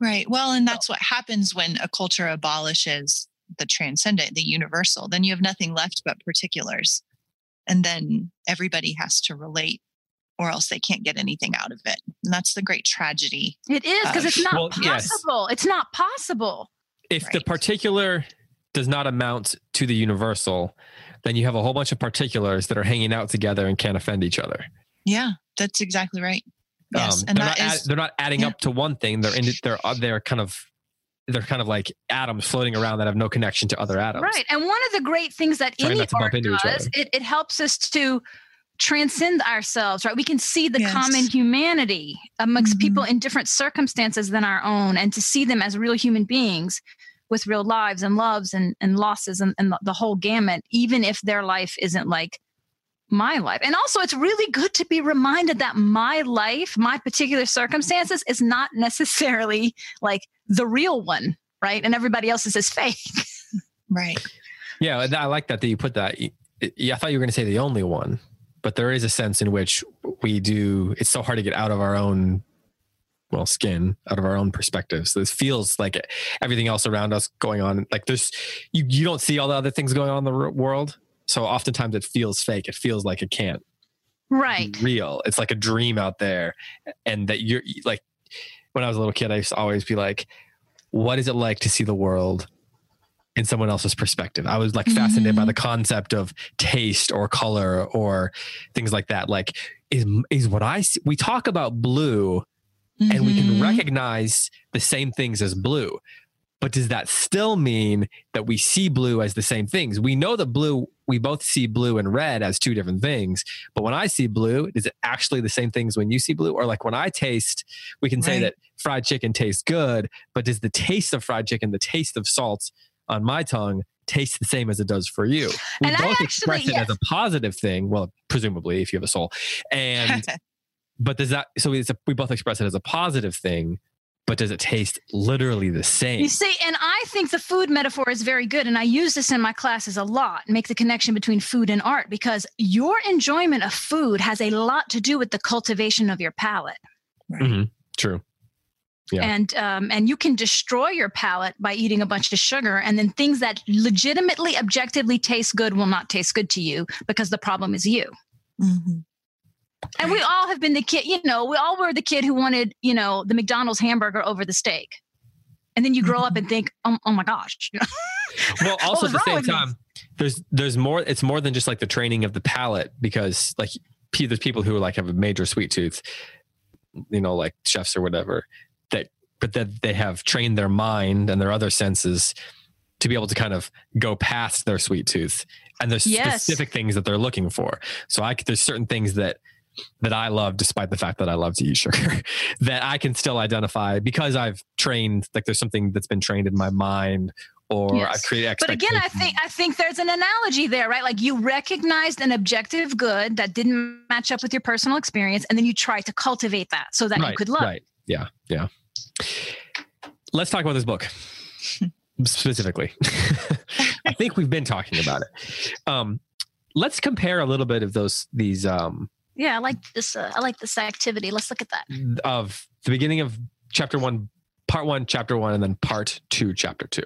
Right. Well, and that's what happens when a culture abolishes the transcendent, the universal, then you have nothing left but particulars. And then everybody has to relate or else they can't get anything out of it. And that's the great tragedy. It is because it's not well, possible. Yes. It's not possible. If right. the particular does not amount to the universal, then you have a whole bunch of particulars that are hanging out together and can't offend each other. Yeah, that's exactly right. Yes. Um, and they're, that not is, add, they're not adding yeah. up to one thing. They're in they're they're kind of They're kind of like atoms floating around that have no connection to other atoms. Right. And one of the great things that any art does, it, it helps us to transcend ourselves, right? We can see the yes. common humanity amongst mm-hmm. people in different circumstances than our own and to see them as real human beings with real lives and loves and, and losses and, and the whole gamut, even if their life isn't like my life. And also it's really good to be reminded that my life, my particular circumstances is not necessarily like the real one, right? And everybody else's is fake. Right. Yeah. I like that, that you put that. I thought you were going to say the only one. But there is a sense in which we do, it's so hard to get out of our own, well, skin, out of our own perspectives. So this feels like everything else around us going on. Like there's, you, you don't see all the other things going on in the world. So oftentimes it feels fake. It feels like it can't. Right. Be real. It's like a dream out there. And that you're like, when I was a little kid, I used to always be like, what is it like to see the world in someone else's perspective? I was like fascinated mm-hmm. by the concept of taste or color or things like that. Like is, is what I see. We talk about blue mm-hmm. and we can recognize the same things as blue, but does that still mean that we see blue as the same things? We know that blue, we both see blue and red as two different things, but when I see blue, is it actually the same things when you see blue? Or like when I taste, we can right. say that fried chicken tastes good, but does the taste of fried chicken, the taste of salt on my tongue tastes the same as it does for you. We and both actually, express it yes. as a positive thing. Well, presumably if you have a soul and, but does that, so it's a, we both express it as a positive thing, but does it taste literally the same? You see, and I think the food metaphor is very good. And I use this in my classes a lot, make the connection between food and art, because your enjoyment of food has a lot to do with the cultivation of your palate. Right? Mm-hmm. True. Yeah. And um, and you can destroy your palate by eating a bunch of sugar, and then things that legitimately, objectively taste good will not taste good to you because the problem is you. Mm-hmm. And we all have been the kid, you know, we all were the kid who wanted, you know, the McDonald's hamburger over the steak. And then you grow mm-hmm. up and think, oh, oh my gosh. Well, also at the same time, there's there's more, it's more than just like the training of the palate, because like there's people who like have a major sweet tooth, you know, like chefs or whatever. That, but that they have trained their mind and their other senses to be able to kind of go past their sweet tooth, and there's yes. specific things that they're looking for. So I, there's certain things that, that I love, despite the fact that I love to eat sugar, that I can still identify because I've trained, like there's something that's been trained in my mind, or yes. I've created expectations. But again, I think, I think there's an analogy there, right? Like you recognized an objective good that didn't match up with your personal experience. And then you try to cultivate that so that right, you could love right. it. Yeah. Yeah. Let's talk about this book specifically. I think we've been talking about it. Um, let's compare a little bit of those, these, um, yeah, I like this. Uh, I like this activity. Let's look at that. Of the beginning of chapter one, part one, chapter one, and then part two, chapter two.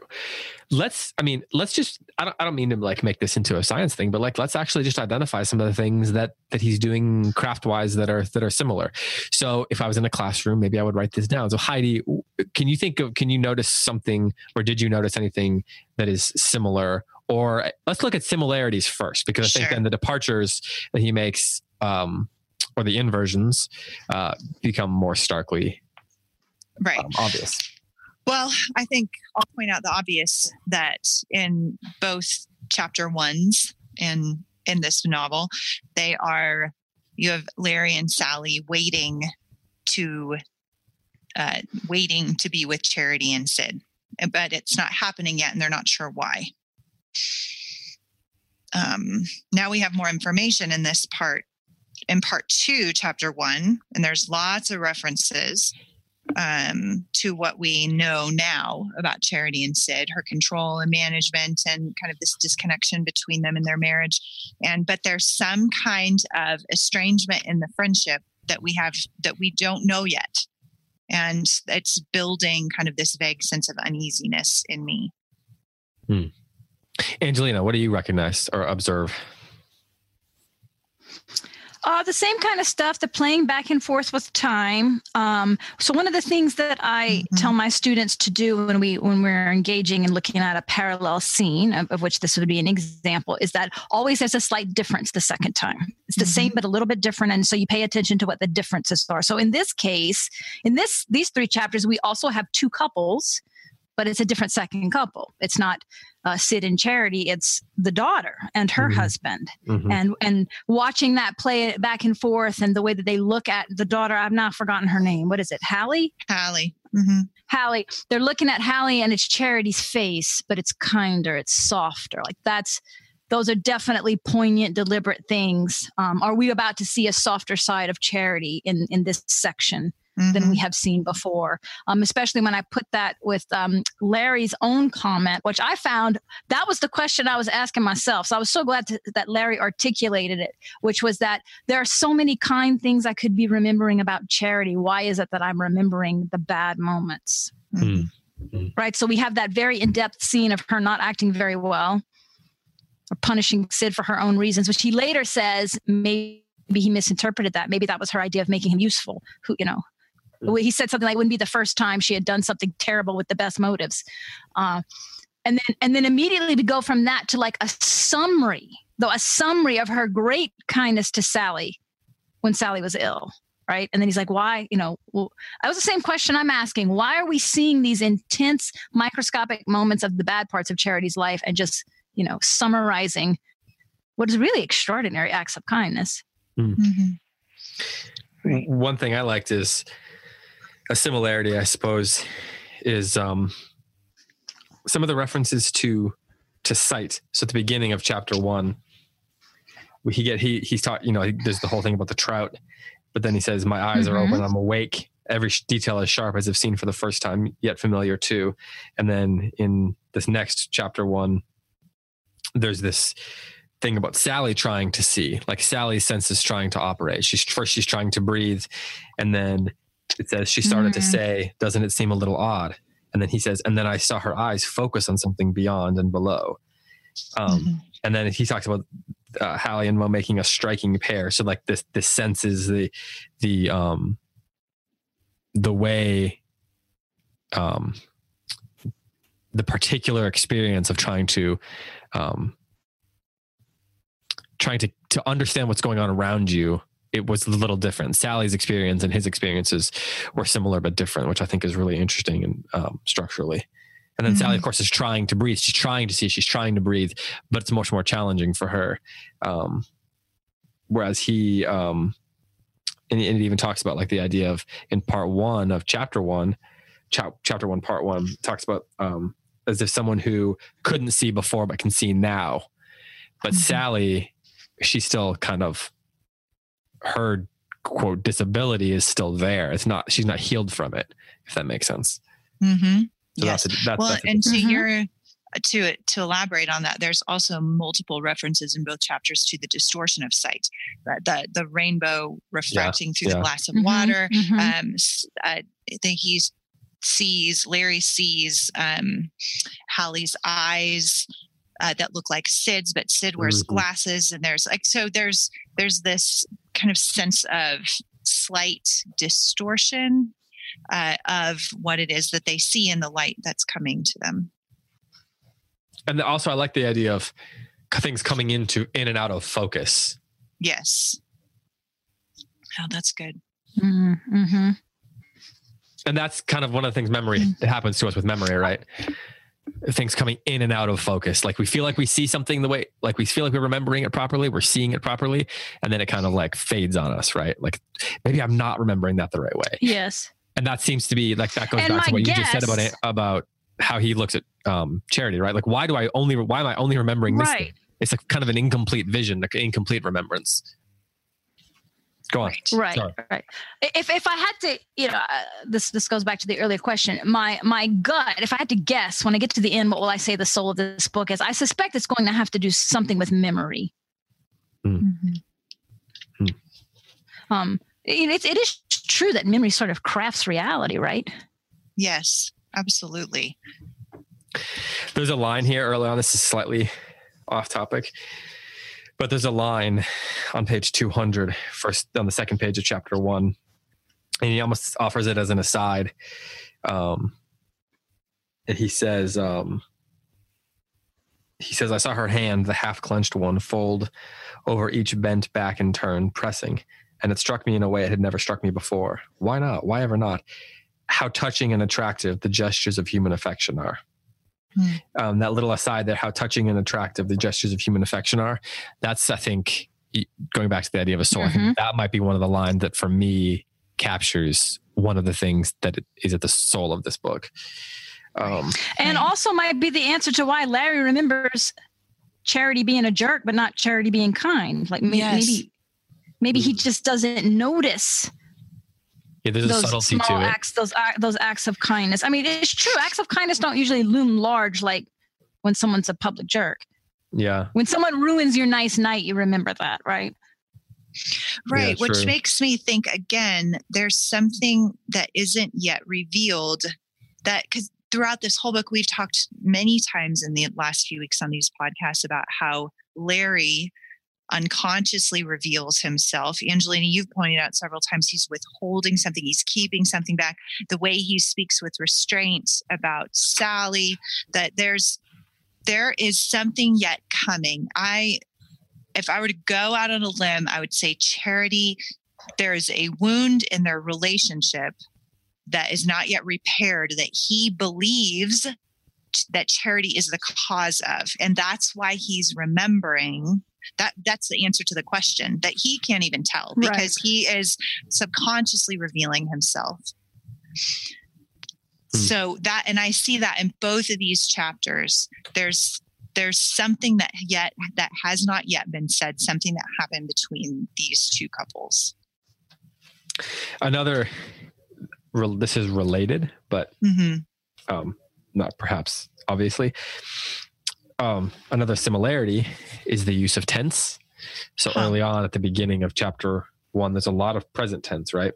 Let's, I mean, let's just, I don't, I don't mean to like make this into a science thing, but like, let's actually just identify some of the things that, that he's doing craft wise that are, that are similar. So if I was in a classroom, maybe I would write this down. So Heidi, can you think of, can you notice something, or did you notice anything that is similar? Or let's look at similarities first, because I sure. think then the departures that he makes, Um, or the inversions uh, become more starkly right. um, obvious. Well, I think I'll point out the obvious that in both chapter ones in, in this novel, they are, you have Larry and Sally waiting to, uh, waiting to be with Charity and Sid, but it's not happening yet and they're not sure why. Um, now we have more information in this part. In part two, chapter one, and there's lots of references um, to what we know now about Charity and Sid, her control and management and kind of this disconnection between them and their marriage. And, but there's some kind of estrangement in the friendship that we have that we don't know yet. And it's building kind of this vague sense of uneasiness in me. Hmm. Angelina, what do you recognize or observe? Uh, the same kind of stuff, the playing back and forth with time. Um, so one of the things that I mm-hmm. tell my students to do when, we, when we're engaging and looking at a parallel scene, of, of which this would be an example, is that always there's a slight difference the second time. It's the mm-hmm. same, but a little bit different. And so you pay attention to what the differences are. So in this case, in this these three chapters, we also have two couples, but it's a different second couple. It's not uh, Sid and Charity. It's the daughter and her mm-hmm. husband. Mm-hmm. And and watching that play back and forth and the way that they look at the daughter, I've now forgotten her name. What is it? Hallie? Hallie. Mm-hmm. Hallie. They're looking at Hallie and it's Charity's face, but it's kinder. It's softer. Like that's, those are definitely poignant, deliberate things. Um, are we about to see a softer side of Charity in, in this section mm-hmm. than we have seen before. Um, especially when I put that with um, Larry's own comment, which I found that was the question I was asking myself. So I was so glad to, that Larry articulated it, which was that there are so many kind things I could be remembering about charity. Why is it that I'm remembering the bad moments? Mm-hmm. Mm-hmm. Right. So we have that very in-depth scene of her not acting very well, or punishing Sid for her own reasons, which he later says maybe he misinterpreted that. Maybe that was her idea of making him useful. Who, you know, he said something like it wouldn't be the first time she had done something terrible with the best motives. Uh, and then and then immediately we go from that to like a summary, though a summary of her great kindness to Sally when Sally was ill. Right. And then he's like, why, you know, well, that was the same question I'm asking. Why are we seeing these intense microscopic moments of the bad parts of charity's life and just, you know, summarizing what is really extraordinary acts of kindness? Mm. Mm-hmm. Right. One thing I liked is a similarity, I suppose, is um, some of the references to, to sight. So at the beginning of chapter one, he get, he, he's taught, you know, he, there's the whole thing about the trout. But then he says, my eyes mm-hmm. are open, I'm awake. Every sh- detail is sharp as if seen for the first time, yet familiar too. And then in this next chapter one, there's this thing about Sally trying to see, like Sally's senses trying to operate. She's first, she's trying to breathe. And then it says, she started mm-hmm. to say, doesn't it seem a little odd? And then he says, and then I saw her eyes focus on something beyond and below. Um, mm-hmm. And then he talks about uh, Hallie and Mo making a striking pair. So like this, this senses the, the, um, the way, um, the particular experience of trying to, um, trying to, to understand what's going on around you. It was a little different. Sally's experience and his experiences were similar, but different, which I think is really interesting and um, structurally. And then mm-hmm. Sally, of course, is trying to breathe. She's trying to see. She's trying to breathe, but it's much more challenging for her. Um, whereas he, um, and, and it even talks about like the idea of in part one of chapter one, cha- chapter one, part one, talks about um, as if someone who couldn't see before but can see now. But mm-hmm. Sally, she's still kind of her quote disability is still there. It's not. She's not healed from it. If that makes sense. Mm-hmm. So yes. That's a, that's, well, that's and to your to to elaborate on that, there's also multiple references in both chapters to the distortion of sight, the the rainbow refracting yeah, through yeah. the glass of mm-hmm, water. Mm-hmm. Um, I think he sees Larry sees um, Hallie's eyes uh, that look like Sid's, but Sid wears mm-hmm. glasses, and there's like so there's there's this kind of sense of slight distortion. Uh, of what it is that they see in the light that's coming to them. And also I like the idea of things coming into in and out of focus. Yes. Oh, that's good. Mm-hmm. And that's kind of one of the things memory mm-hmm. that happens to us with memory, right? Things coming in and out of focus. Like we feel like we see something the way, like we feel like we're remembering it properly. We're seeing it properly. And then it kind of like fades on us, right? Like maybe I'm not remembering that the right way. Yes. And that seems to be like, that goes and back to what guess, you just said about it, about how he looks at um, charity, right? Like, why do I only, why am I only remembering this? Right. It's like kind of an incomplete vision, like incomplete remembrance. Go on. Right. Sorry. Right. If, if I had to, you know, uh, this, this goes back to the earlier question, my, my gut, if I had to guess when I get to the end, what will I say the soul of this book is? I suspect it's going to have to do something with memory. Mm. Mm-hmm. Mm. Um, It, it is true that memory sort of crafts reality, right? Yes, absolutely. There's a line here early on. This is slightly off topic, but there's a line on page two hundred, first on the second page of chapter one, and he almost offers it as an aside. Um, and he says, um, he says, I saw her hand, the half clenched one, fold over each bent back in turn, pressing. And it struck me in a way it had never struck me before. Why not? Why ever not? How touching and attractive the gestures of human affection are. Mm. Um, that little aside there, how touching and attractive the gestures of human affection are. That's, I think, going back to the idea of a soul, mm-hmm. I think that might be one of the lines that for me captures one of the things that is at the soul of this book. Um, and also might be the answer to why Larry remembers charity being a jerk, but not charity being kind. Like maybe... Yes. maybe Maybe he just doesn't notice Yeah, there's those a subtlety small to it. Acts, those, uh, those acts of kindness. I mean, it's true. Acts of kindness don't usually loom large like when someone's a public jerk. Yeah. When someone ruins your nice night, you remember that, right? Right. Yeah, which true. Makes me think, again, there's something that isn't yet revealed that, because throughout this whole book, we've talked many times in the last few weeks on these podcasts about how Larry unconsciously reveals himself. Angelina, you've pointed out several times he's withholding something, he's keeping something back. The way he speaks with restraint about Sally, that there's there is something yet coming. I, if I were to go out on a limb, I would say Charity, there is a wound in their relationship that is not yet repaired, that he believes that Charity is the cause of. And that's why he's remembering that. That's the answer to the question that he can't even tell, because right. he is subconsciously revealing himself. Mm. So that, and I see that in both of these chapters, there's, there's something that yet, that has not yet been said, something that happened between these two couples. Another, this is related, but mm-hmm. um, not perhaps obviously. Um, another similarity is the use of tense. So huh. early on at the beginning of chapter one, there's a lot of present tense, right?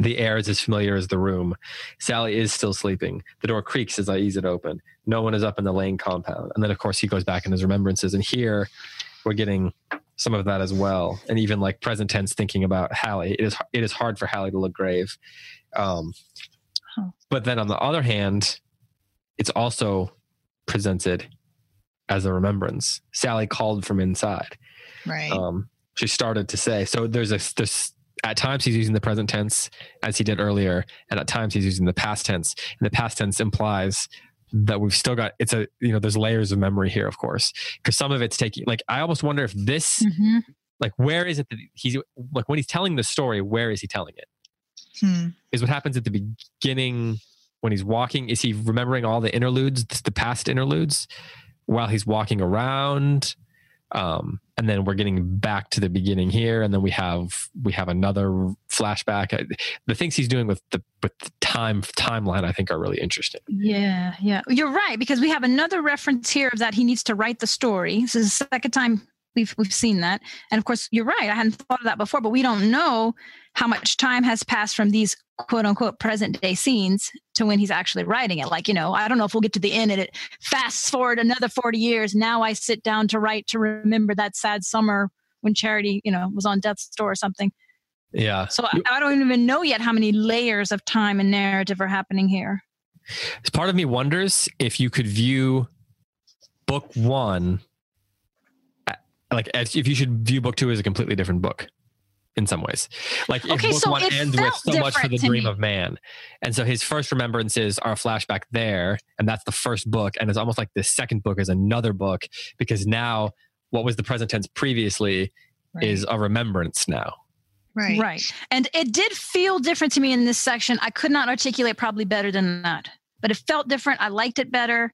The air is as familiar as the room. Sally is still sleeping. The door creaks as I ease it open. No one is up in the Lane compound. And then, of course, he goes back in his remembrances. And here we're getting some of that as well. And even like present tense thinking about Hallie. It is, it is hard for Hallie to look grave. Um, huh. But then on the other hand, it's also presented as a remembrance. Sally called from inside. Right. Um, she started to say, so there's a, there's, at times he's using the present tense as he did earlier. And at times he's using the past tense, and the past tense implies that we've still got, it's a, you know, there's layers of memory here, of course, because some of it's taking, like, I almost wonder if this, mm-hmm. like, where is it that he's like, when he's telling the story, where is he telling it? Hmm. Is what happens at the beginning when he's walking, is he remembering all the interludes, the past interludes while he's walking around? Um, and then we're getting back to the beginning here. And then we have, we have another flashback. The things he's doing with the, with the time timeline, I think are really interesting. Yeah. Yeah. You're right. Because we have another reference here of that. He needs to write the story. This is the second time we've, we've seen that. And of course you're right. I hadn't thought of that before, but we don't know how much time has passed from these quote unquote present day scenes to when he's actually writing it. Like, you know, I don't know if we'll get to the end and it fast forward another forty years. Now I sit down to write, to remember that sad summer when Charity, you know, was on death's door or something. Yeah. So I, I don't even know yet how many layers of time and narrative are happening here. Part of me wonders if you could view book one, like if you should view book two as a completely different book. In some ways, like if okay, book so one ends with so much for the dream me. Of man. And so his first remembrances are a flashback there. And that's the first book. And it's almost like the second book is another book, because now what was the present tense previously right. is a remembrance now. Right. Right. And it did feel different to me in this section. I could not articulate probably better than that, but it felt different. I liked it better.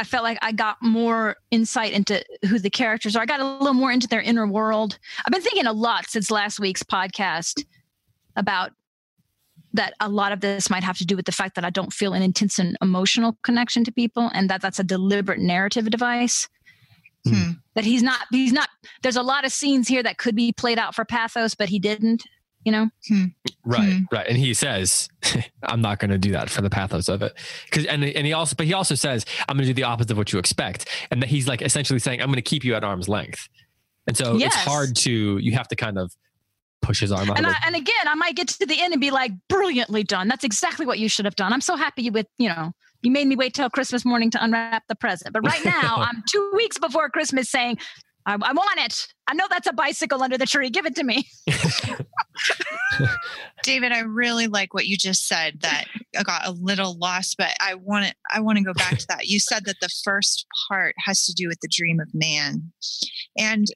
I felt like I got more insight into who the characters are. I got a little more into their inner world. I've been thinking a lot since last week's podcast about that. A lot of this might have to do with the fact that I don't feel an intense and emotional connection to people, and that that's a deliberate narrative device. Hmm. That he's not, he's not, there's a lot of scenes here that could be played out for pathos, but he didn't, you know? Hmm. Right. Hmm. Right. And he says, I'm not going to do that for the pathos of it. Cause, and, and he also, but he also says, I'm going to do the opposite of what you expect. And that he's like essentially saying, I'm going to keep you at arm's length. And so yes. it's hard to, you have to kind of push his arm out. And, I, and again, I might get to the end and be like, brilliantly done. That's exactly what you should have done. I'm so happy with, you know, you made me wait till Christmas morning to unwrap the present. But right now I'm two weeks before Christmas saying, I, I want it. I know that's a bicycle under the tree. Give it to me. David, I really like what you just said, that I got a little lost, but I want to, I want to go back to that. You said that the first part has to do with the dream of man. And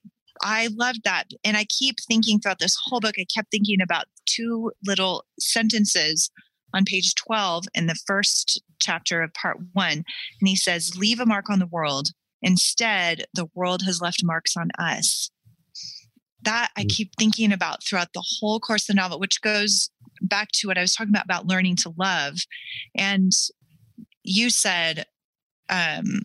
I loved that. And I keep thinking throughout this whole book, I kept thinking about two little sentences on page twelve in the first chapter of part one. And he says, leave a mark on the world. Instead, the world has left marks on us. That I keep thinking about throughout the whole course of the novel, which goes back to what I was talking about, about learning to love. And you said, um,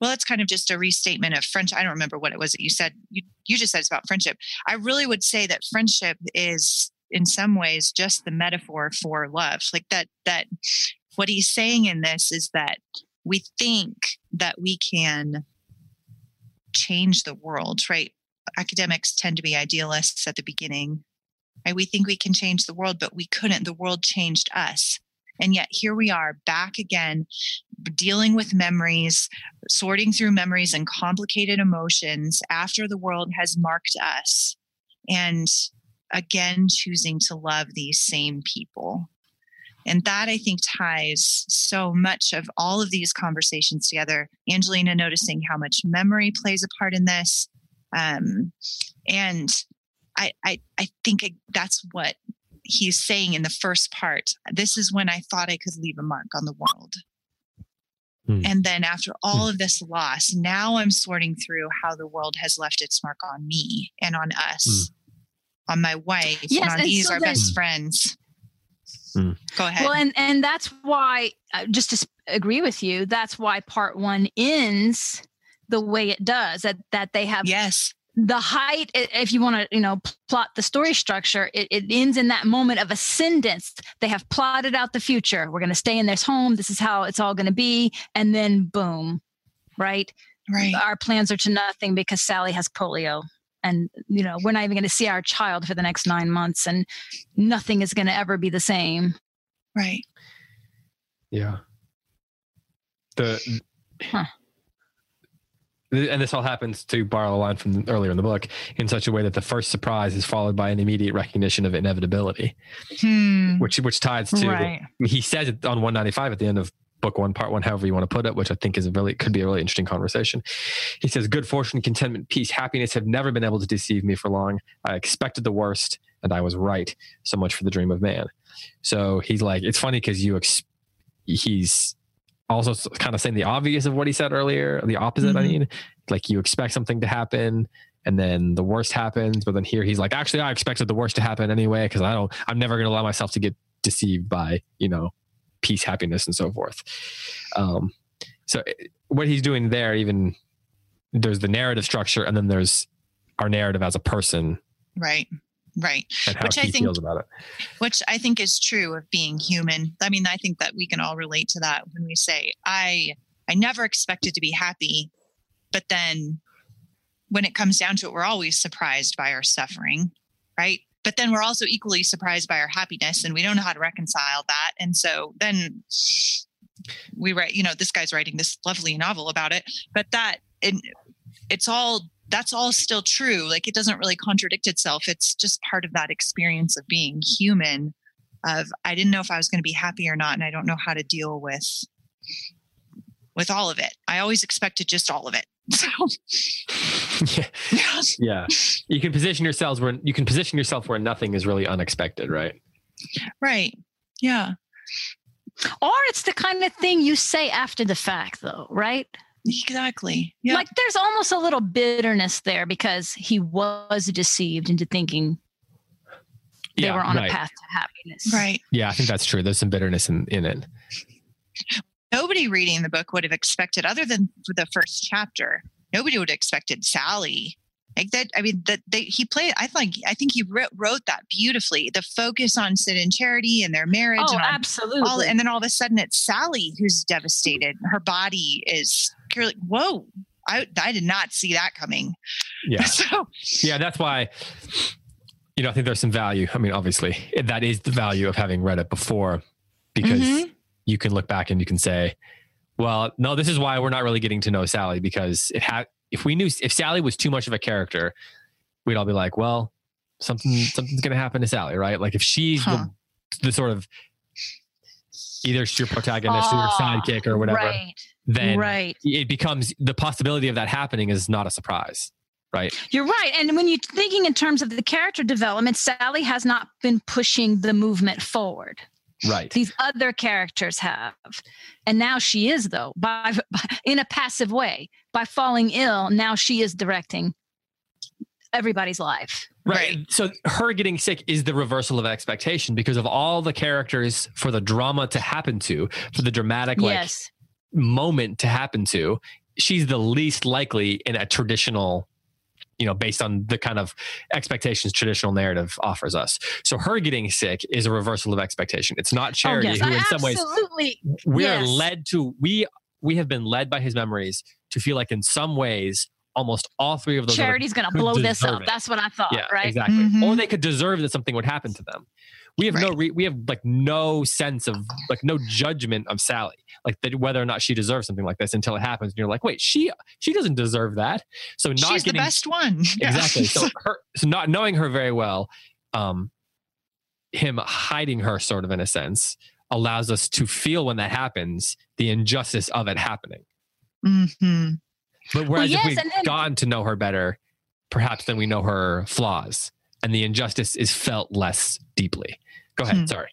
well, it's kind of just a restatement of friendship. I don't remember what it was that you said. You, you just said it's about friendship. I really would say that friendship is in some ways just the metaphor for love. Like that, that what he's saying in this is that we think that we can change the world, right? Academics tend to be idealists at the beginning. And we think we can change the world, but we couldn't. The world changed us. And yet here we are back again, dealing with memories, sorting through memories and complicated emotions after the world has marked us, and again, choosing to love these same people. And that, I think, ties so much of all of these conversations together. Angelina noticing how much memory plays a part in this. Um, and I, I, I think that's what he's saying in the first part. This is when I thought I could leave a mark on the world. Mm. And then after all mm. of this loss, now I'm sorting through how the world has left its mark on me and on us, mm. on my wife, yes, and on and these, so our then- best friends. Mm. Go ahead. Well, and, and that's why, uh, just to sp- agree with you, that's why part one ends the way it does, that, that they have yes. the height, if you want to, you know, plot the story structure, it, it ends in that moment of ascendance. They have plotted out the future. We're going to stay in this home. This is how it's all going to be. And then boom, right? Right. Our plans are to nothing because Sally has polio. And, you know, we're not even going to see our child for the next nine months and nothing is going to ever be the same. Right. Yeah. The, huh. And this all happens, to borrow a line from earlier in the book, in such a way that the first surprise is followed by an immediate recognition of inevitability, hmm. which, which ties to, right. the, he says it on one ninety-five at the end of book one, part one, however you want to put it, which I think is a really, could be a really interesting conversation. He says, good fortune, contentment, peace, happiness have never been able to deceive me for long. I expected the worst and I was right. So much for the dream of man. So he's like, it's funny because you, ex- he's also kind of saying the obvious of what he said earlier, the opposite. Mm-hmm. I mean, like you expect something to happen and then the worst happens, but then here he's like, actually, I expected the worst to happen anyway, because I don't, I'm never going to allow myself to get deceived by, you know, peace, happiness, and so forth. Um, so what he's doing there, even there's the narrative structure and then there's our narrative as a person. Right. Right. And how which he I think, feels about it. Which I think is true of being human. I mean, I think that we can all relate to that when we say, I, I never expected to be happy, but then when it comes down to it, we're always surprised by our suffering. Right. But then we're also equally surprised by our happiness and we don't know how to reconcile that. And so then we write, you know, this guy's writing this lovely novel about it, but that, and it's all, that's all still true. Like it doesn't really contradict itself. It's just part of that experience of being human, of, I didn't know if I was going to be happy or not. And I don't know how to deal with, with all of it. I always expected just all of it. So yeah. yeah, you can position yourselves where you can position yourself where nothing is really unexpected. Right. Right. Yeah. Or it's the kind of thing you say after the fact though. Right. Exactly. Yeah. Like there's almost a little bitterness there because he was deceived into thinking they yeah, were on right. a path to happiness. Right. Yeah. I think that's true. There's some bitterness in, in it. Nobody reading the book would have expected, other than for the first chapter, nobody would have expected Sally. Like that, I mean, that they, he played, I think, I think he wrote, wrote that beautifully. The focus on Sid and Charity and their marriage. Oh, and on, absolutely. All, and then all of a sudden it's Sally who's devastated. Her body is, you're like, whoa, I, I did not see that coming. Yeah. So, yeah, that's why, you know, I think there's some value. I mean, obviously, that is the value of having read it before, because. Mm-hmm. You can look back and you can say, well, no, this is why we're not really getting to know Sally, because it ha- if we knew, if Sally was too much of a character, we'd all be like, well, something, something's going to happen to Sally, right? Like if she's huh. the, the sort of either your protagonist uh, or your sidekick or whatever, right. then right. it becomes the possibility of that happening is not a surprise. Right. You're right. And when you're thinking in terms of the character development, Sally has not been pushing the movement forward. Right. These other characters have. And now she is, though, by, by in a passive way, by falling ill. Now she is directing everybody's life. Right. right. So her getting sick is the reversal of expectation, because of all the characters for the drama to happen to, for the dramatic like yes. moment to happen to, she's the least likely in a traditional, you know, based on the kind of expectations traditional narrative offers us. So her getting sick is a reversal of expectation. It's not Charity, oh, yes. who in some Absolutely. ways we yes. are led to, we we have been led by his memories to feel like in some ways almost all three of those Charity's going to blow this up. It. That's what I thought, yeah, right? Exactly. Mm-hmm. Or they could deserve that something would happen to them. We have right. no, re- we have like no sense of like no judgment of Sally, like that, whether or not she deserves something like this until it happens. And you're like, wait, she, she doesn't deserve that. So not She's getting the best one. Exactly. so her, so not knowing her very well, um, him hiding her sort of in a sense allows us to feel when that happens, the injustice of it happening. Mm-hmm. But whereas well, yes, if we've then, gone to know her better, perhaps then we know her flaws and the injustice is felt less deeply. Go ahead. Hmm. Sorry.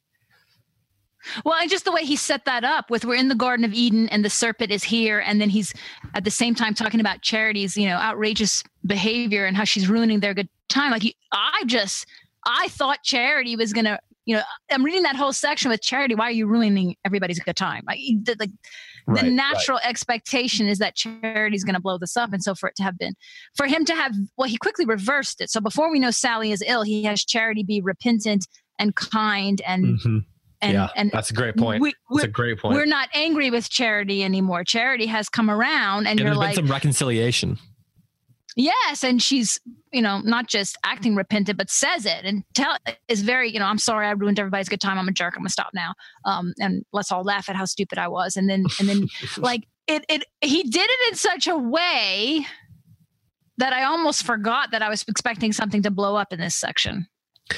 Well, and just the way he set that up with we're in the Garden of Eden and the serpent is here. And then he's at the same time talking about Charity's, you know, outrageous behavior and how she's ruining their good time. Like you, I just, I thought Charity was going to, you know, I'm reading that whole section with Charity. Why are you ruining everybody's good time? Like the, the, right, the natural right. expectation is that Charity's going to blow this up. And so for it to have been, for him to have, well, he quickly reversed it. So before we know Sally is ill, he has Charity be repentant and kind. And, mm-hmm. and, yeah, and that's a great point. We, that's a great point. We're not angry with Charity anymore. Charity has come around and, and you're there's like been some reconciliation. Yes. And she's, you know, not just acting repentant, but says it and tell is very, you know, I'm sorry, I ruined everybody's good time. I'm a jerk. I'm gonna stop now. Um, and let's all laugh at how stupid I was. And then, and then like it, it, he did it in such a way that I almost forgot that I was expecting something to blow up in this section.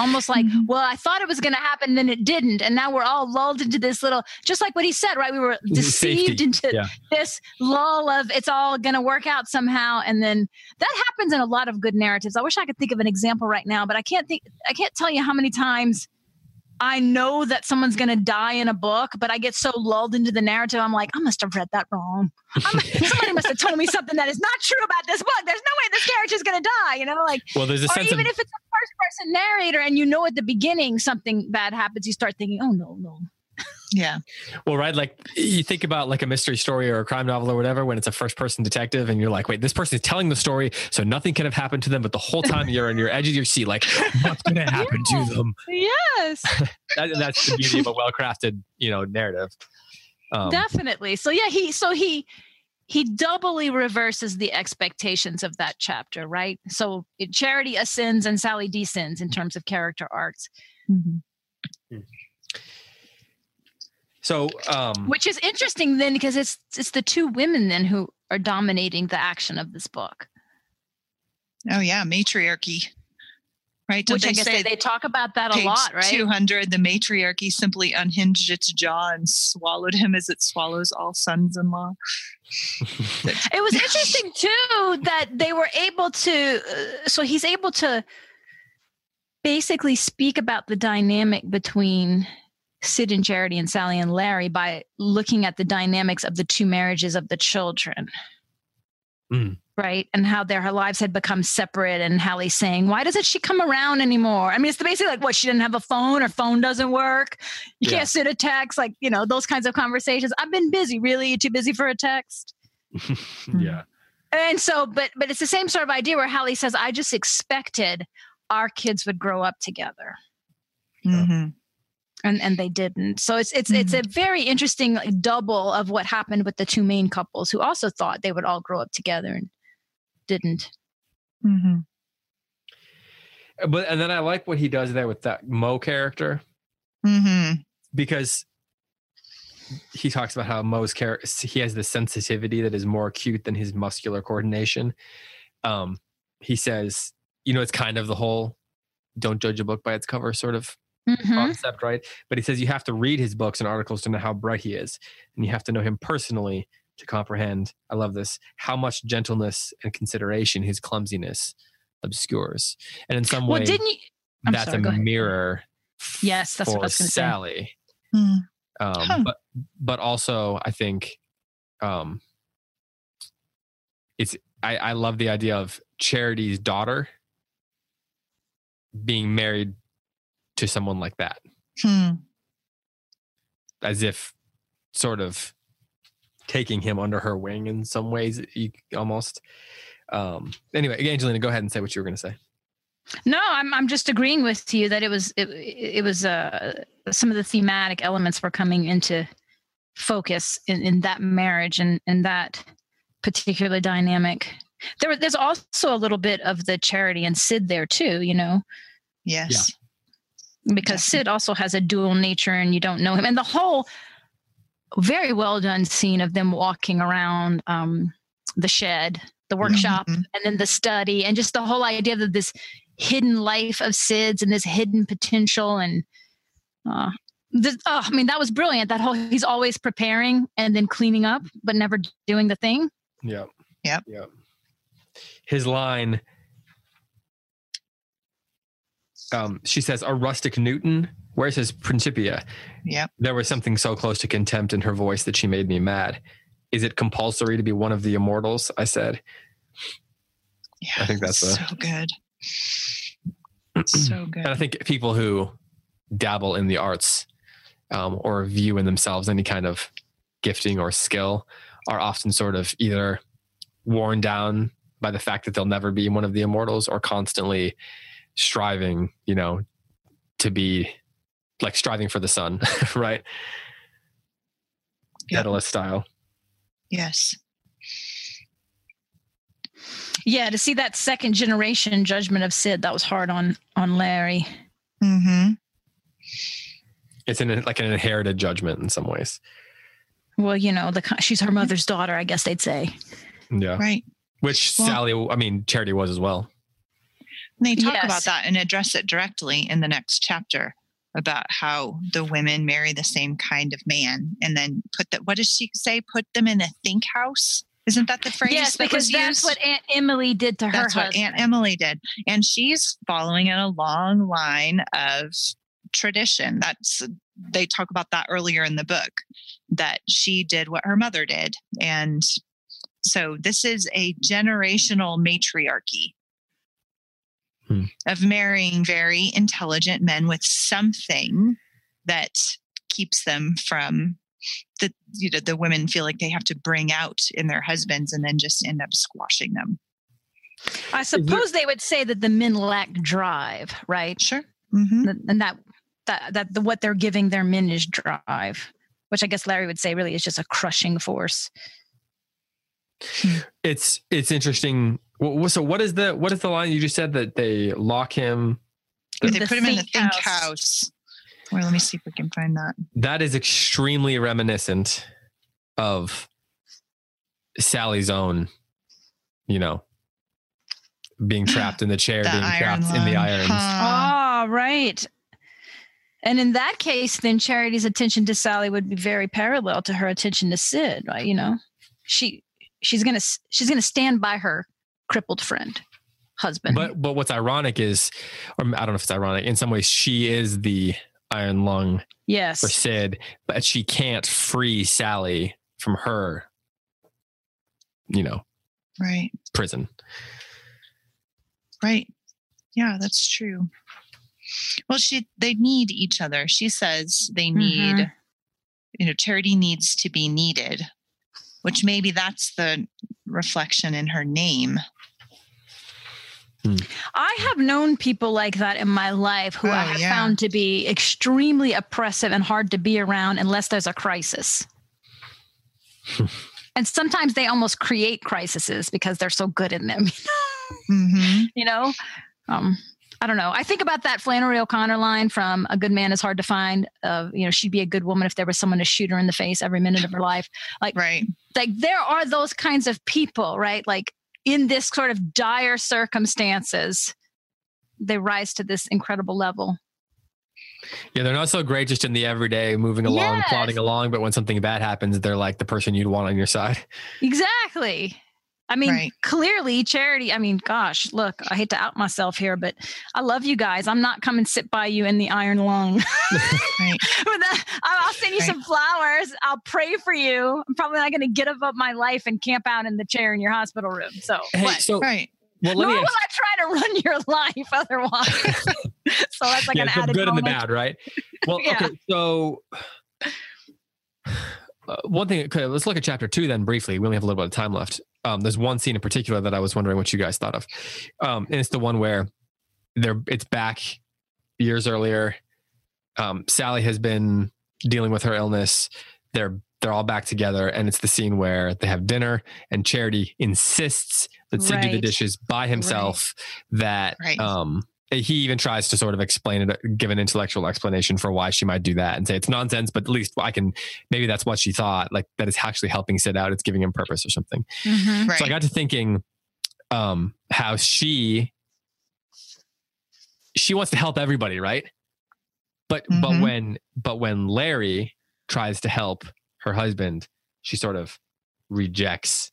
Almost like, mm-hmm. well, I thought it was going to happen, then it didn't. And now we're all lulled into this little, just like what he said, right? We were deceived Safety. into yeah. this lull of it's all going to work out somehow. And then that happens in a lot of good narratives. I wish I could think of an example right now, but I can't think, I can't tell you how many times I know that someone's going to die in a book, but I get so lulled into the narrative. I'm like, I must have read that wrong. I'm, somebody must have told me something that is not true about this book. There's no way this character's going to die. You know, like, well, there's a or sense even of- if it's a first person narrator and you know, at the beginning, something bad happens, you start thinking, oh no, no. Yeah. Well, right. Like you think about like a mystery story or a crime novel or whatever, when it's a first person detective and you're like, wait, this person is telling the story. So nothing can have happened to them. But the whole time you're on your edge of your seat, like what's going to happen yes. to them? Yes. that, that's the beauty of a well-crafted, you know, narrative. Um, Definitely. So yeah, he, so he, he doubly reverses the expectations of that chapter, right? So it, Charity ascends and Sally descends in terms of character arcs. Mm-hmm. Mm. So, um, which is interesting then, because it's it's the two women then who are dominating the action of this book. Oh yeah, matriarchy, right? Don't which they I guess say they, they talk about that a lot, right? Two hundred. The matriarchy simply unhinged its jaw and swallowed him as it swallows all sons-in-law. It was interesting too that they were able to. Uh, so he's able to basically speak about the dynamic between Sid and Charity and Sally and Larry by looking at the dynamics of the two marriages of the children. Mm. Right. And how their her lives had become separate and Hallie's saying, why doesn't she come around anymore? I mean, it's basically like, what, she didn't have a phone or phone doesn't work. You yeah. can't send a text, like, you know, those kinds of conversations. I've been busy. Really? You're too busy for a text. yeah. And so, but, but it's the same sort of idea where Hallie says, I just expected our kids would grow up together. Yeah. Mm-hmm. And and they didn't. So it's it's mm-hmm. it's a very interesting like, double of what happened with the two main couples who also thought they would all grow up together and didn't. Mm-hmm. But and then I like what he does there with that Mo character, mm-hmm. because he talks about how Mo's character he has this sensitivity that is more acute than his muscular coordination. Um, he says, you know, it's kind of the whole "don't judge a book by its cover" sort of. Mm-hmm. concept, right? But he says you have to read his books and articles to know how bright he is, and you have to know him personally to comprehend, I love this, how much gentleness and consideration his clumsiness obscures. And in some well, way didn't you, that's sorry, a mirror yes, that's for what I was gonna Sally. Say. Mm. Um, huh. but, but also I think um, it's I, I love the idea of Charity's daughter being married to someone like that. Hmm. As if sort of taking him under her wing in some ways, almost. Um, anyway, Angelina, go ahead and say what you were going to say. No, I'm I'm just agreeing with you that it was it, it was uh, some of the thematic elements were coming into focus in, in that marriage and in that particular dynamic. There, there's also a little bit of the Charity and Sid there too, you know. Yes. Yeah. Because definitely. Sid also has a dual nature, and you don't know him. And the whole very well done scene of them walking around um, the shed, the workshop, mm-hmm. and then the study, and just the whole idea that this hidden life of Sid's and this hidden potential, and uh, this, oh, I mean, that was brilliant. That whole he's always preparing and then cleaning up, but never doing the thing. Yeah. Yeah. Yeah. His line, um, she says, a rustic Newton, where's his Principia? Yeah. There was something so close to contempt in her voice that she made me mad. Is it compulsory to be one of the immortals? I said. Yeah, I think that's so a, good. So good. And I think people who dabble in the arts um, or view in themselves any kind of gifting or skill are often sort of either worn down by the fact that they'll never be one of the immortals, or constantly striving, you know, to be like striving for the sun, right? Yep. Daedalus style. Yes. Yeah, to see that second generation judgment of Sid, that was hard on on Larry. Mm-hmm. It's in a, like an inherited judgment in some ways. Well, you know, the she's her mother's daughter, I guess they'd say. Yeah. Right. Which well, Sally, I mean, Charity was as well. They talk yes. about that and address it directly in the next chapter, about how the women marry the same kind of man, and then put that, what does she say? Put them in a think house. Isn't that the phrase? Yes, that because was that's used? What Aunt Emily did to her that's husband. That's what Aunt Emily did. And she's following in a long line of tradition. That's, they talk about that earlier in the book, that she did what her mother did. And so this is a generational matriarchy. Hmm. Of marrying very intelligent men with something that keeps them from the, you know, the women feel like they have to bring out in their husbands and then just end up squashing them. I suppose they would say that the men lack drive, right? Sure. Mm-hmm. And that, that, that the, what they're giving their men is drive, which I guess Larry would say really is just a crushing force. It's, it's interesting. So what is the what is the line you just said that they lock him? The, they put him in the think house. house. Well, let me see if we can find that. That is extremely reminiscent of Sally's own, you know, being trapped in the chair, the being trapped lung. in the irons. Huh. Oh, right. And in that case, then Charity's attention to Sally would be very parallel to her attention to Sid, right? You know, she she's gonna she's gonna stand by her crippled friend, husband. But but what's ironic is, or I don't know if it's ironic, in some ways she is the iron lung yes. for Sid, but she can't free Sally from her, you know, right. prison. Right. Yeah, that's true. Well, she they need each other. She says they need, mm-hmm. you know, Charity needs to be needed, which maybe that's the reflection in her name. I have known people like that in my life who oh, I have yeah. found to be extremely oppressive and hard to be around unless there's a crisis. And sometimes they almost create crises because they're so good in them. mm-hmm. You know, um, I don't know. I think about that Flannery O'Connor line from A Good Man Is Hard to Find. Of, you know, she'd be a good woman if there was someone to shoot her in the face every minute of her life. Like, right. like there are those kinds of people, right? Like, in this sort of dire circumstances, they rise to this incredible level. Yeah, they're not so great just in the everyday, moving along, yes. plodding along, but when something bad happens, they're like the person you'd want on your side. Exactly. I mean, right. clearly Charity, I mean, gosh, look, I hate to out myself here, but I love you guys. I'm not coming to sit by you in the iron lung. right. I'll send you right. some flowers. I'll pray for you. I'm probably not going to give up my life and camp out in the chair in your hospital room. So, hey, so right. Well, let Nor me will I try to run your life otherwise. So that's like yeah, an added good moment. And the bad, right? Well, yeah. Okay, so uh, one thing, okay, let's look at chapter two then briefly. We only have a little bit of time left. Um, there's one scene in particular that I was wondering what you guys thought of. Um, and it's the one where they're, it's back years earlier. Um, Sally has been dealing with her illness. They're They're all back together, and it's the scene where they have dinner, and Charity insists that Sid right. do the dishes by himself. Right. That right. um, he even tries to sort of explain it, give an intellectual explanation for why she might do that, and say it's nonsense. But at least I can, maybe that's what she thought. Like that is actually helping Sid out. It's giving him purpose or something. Mm-hmm. Right. So I got to thinking um, how she she wants to help everybody, right? But mm-hmm. but when but when Larry tries to help her husband, she sort of rejects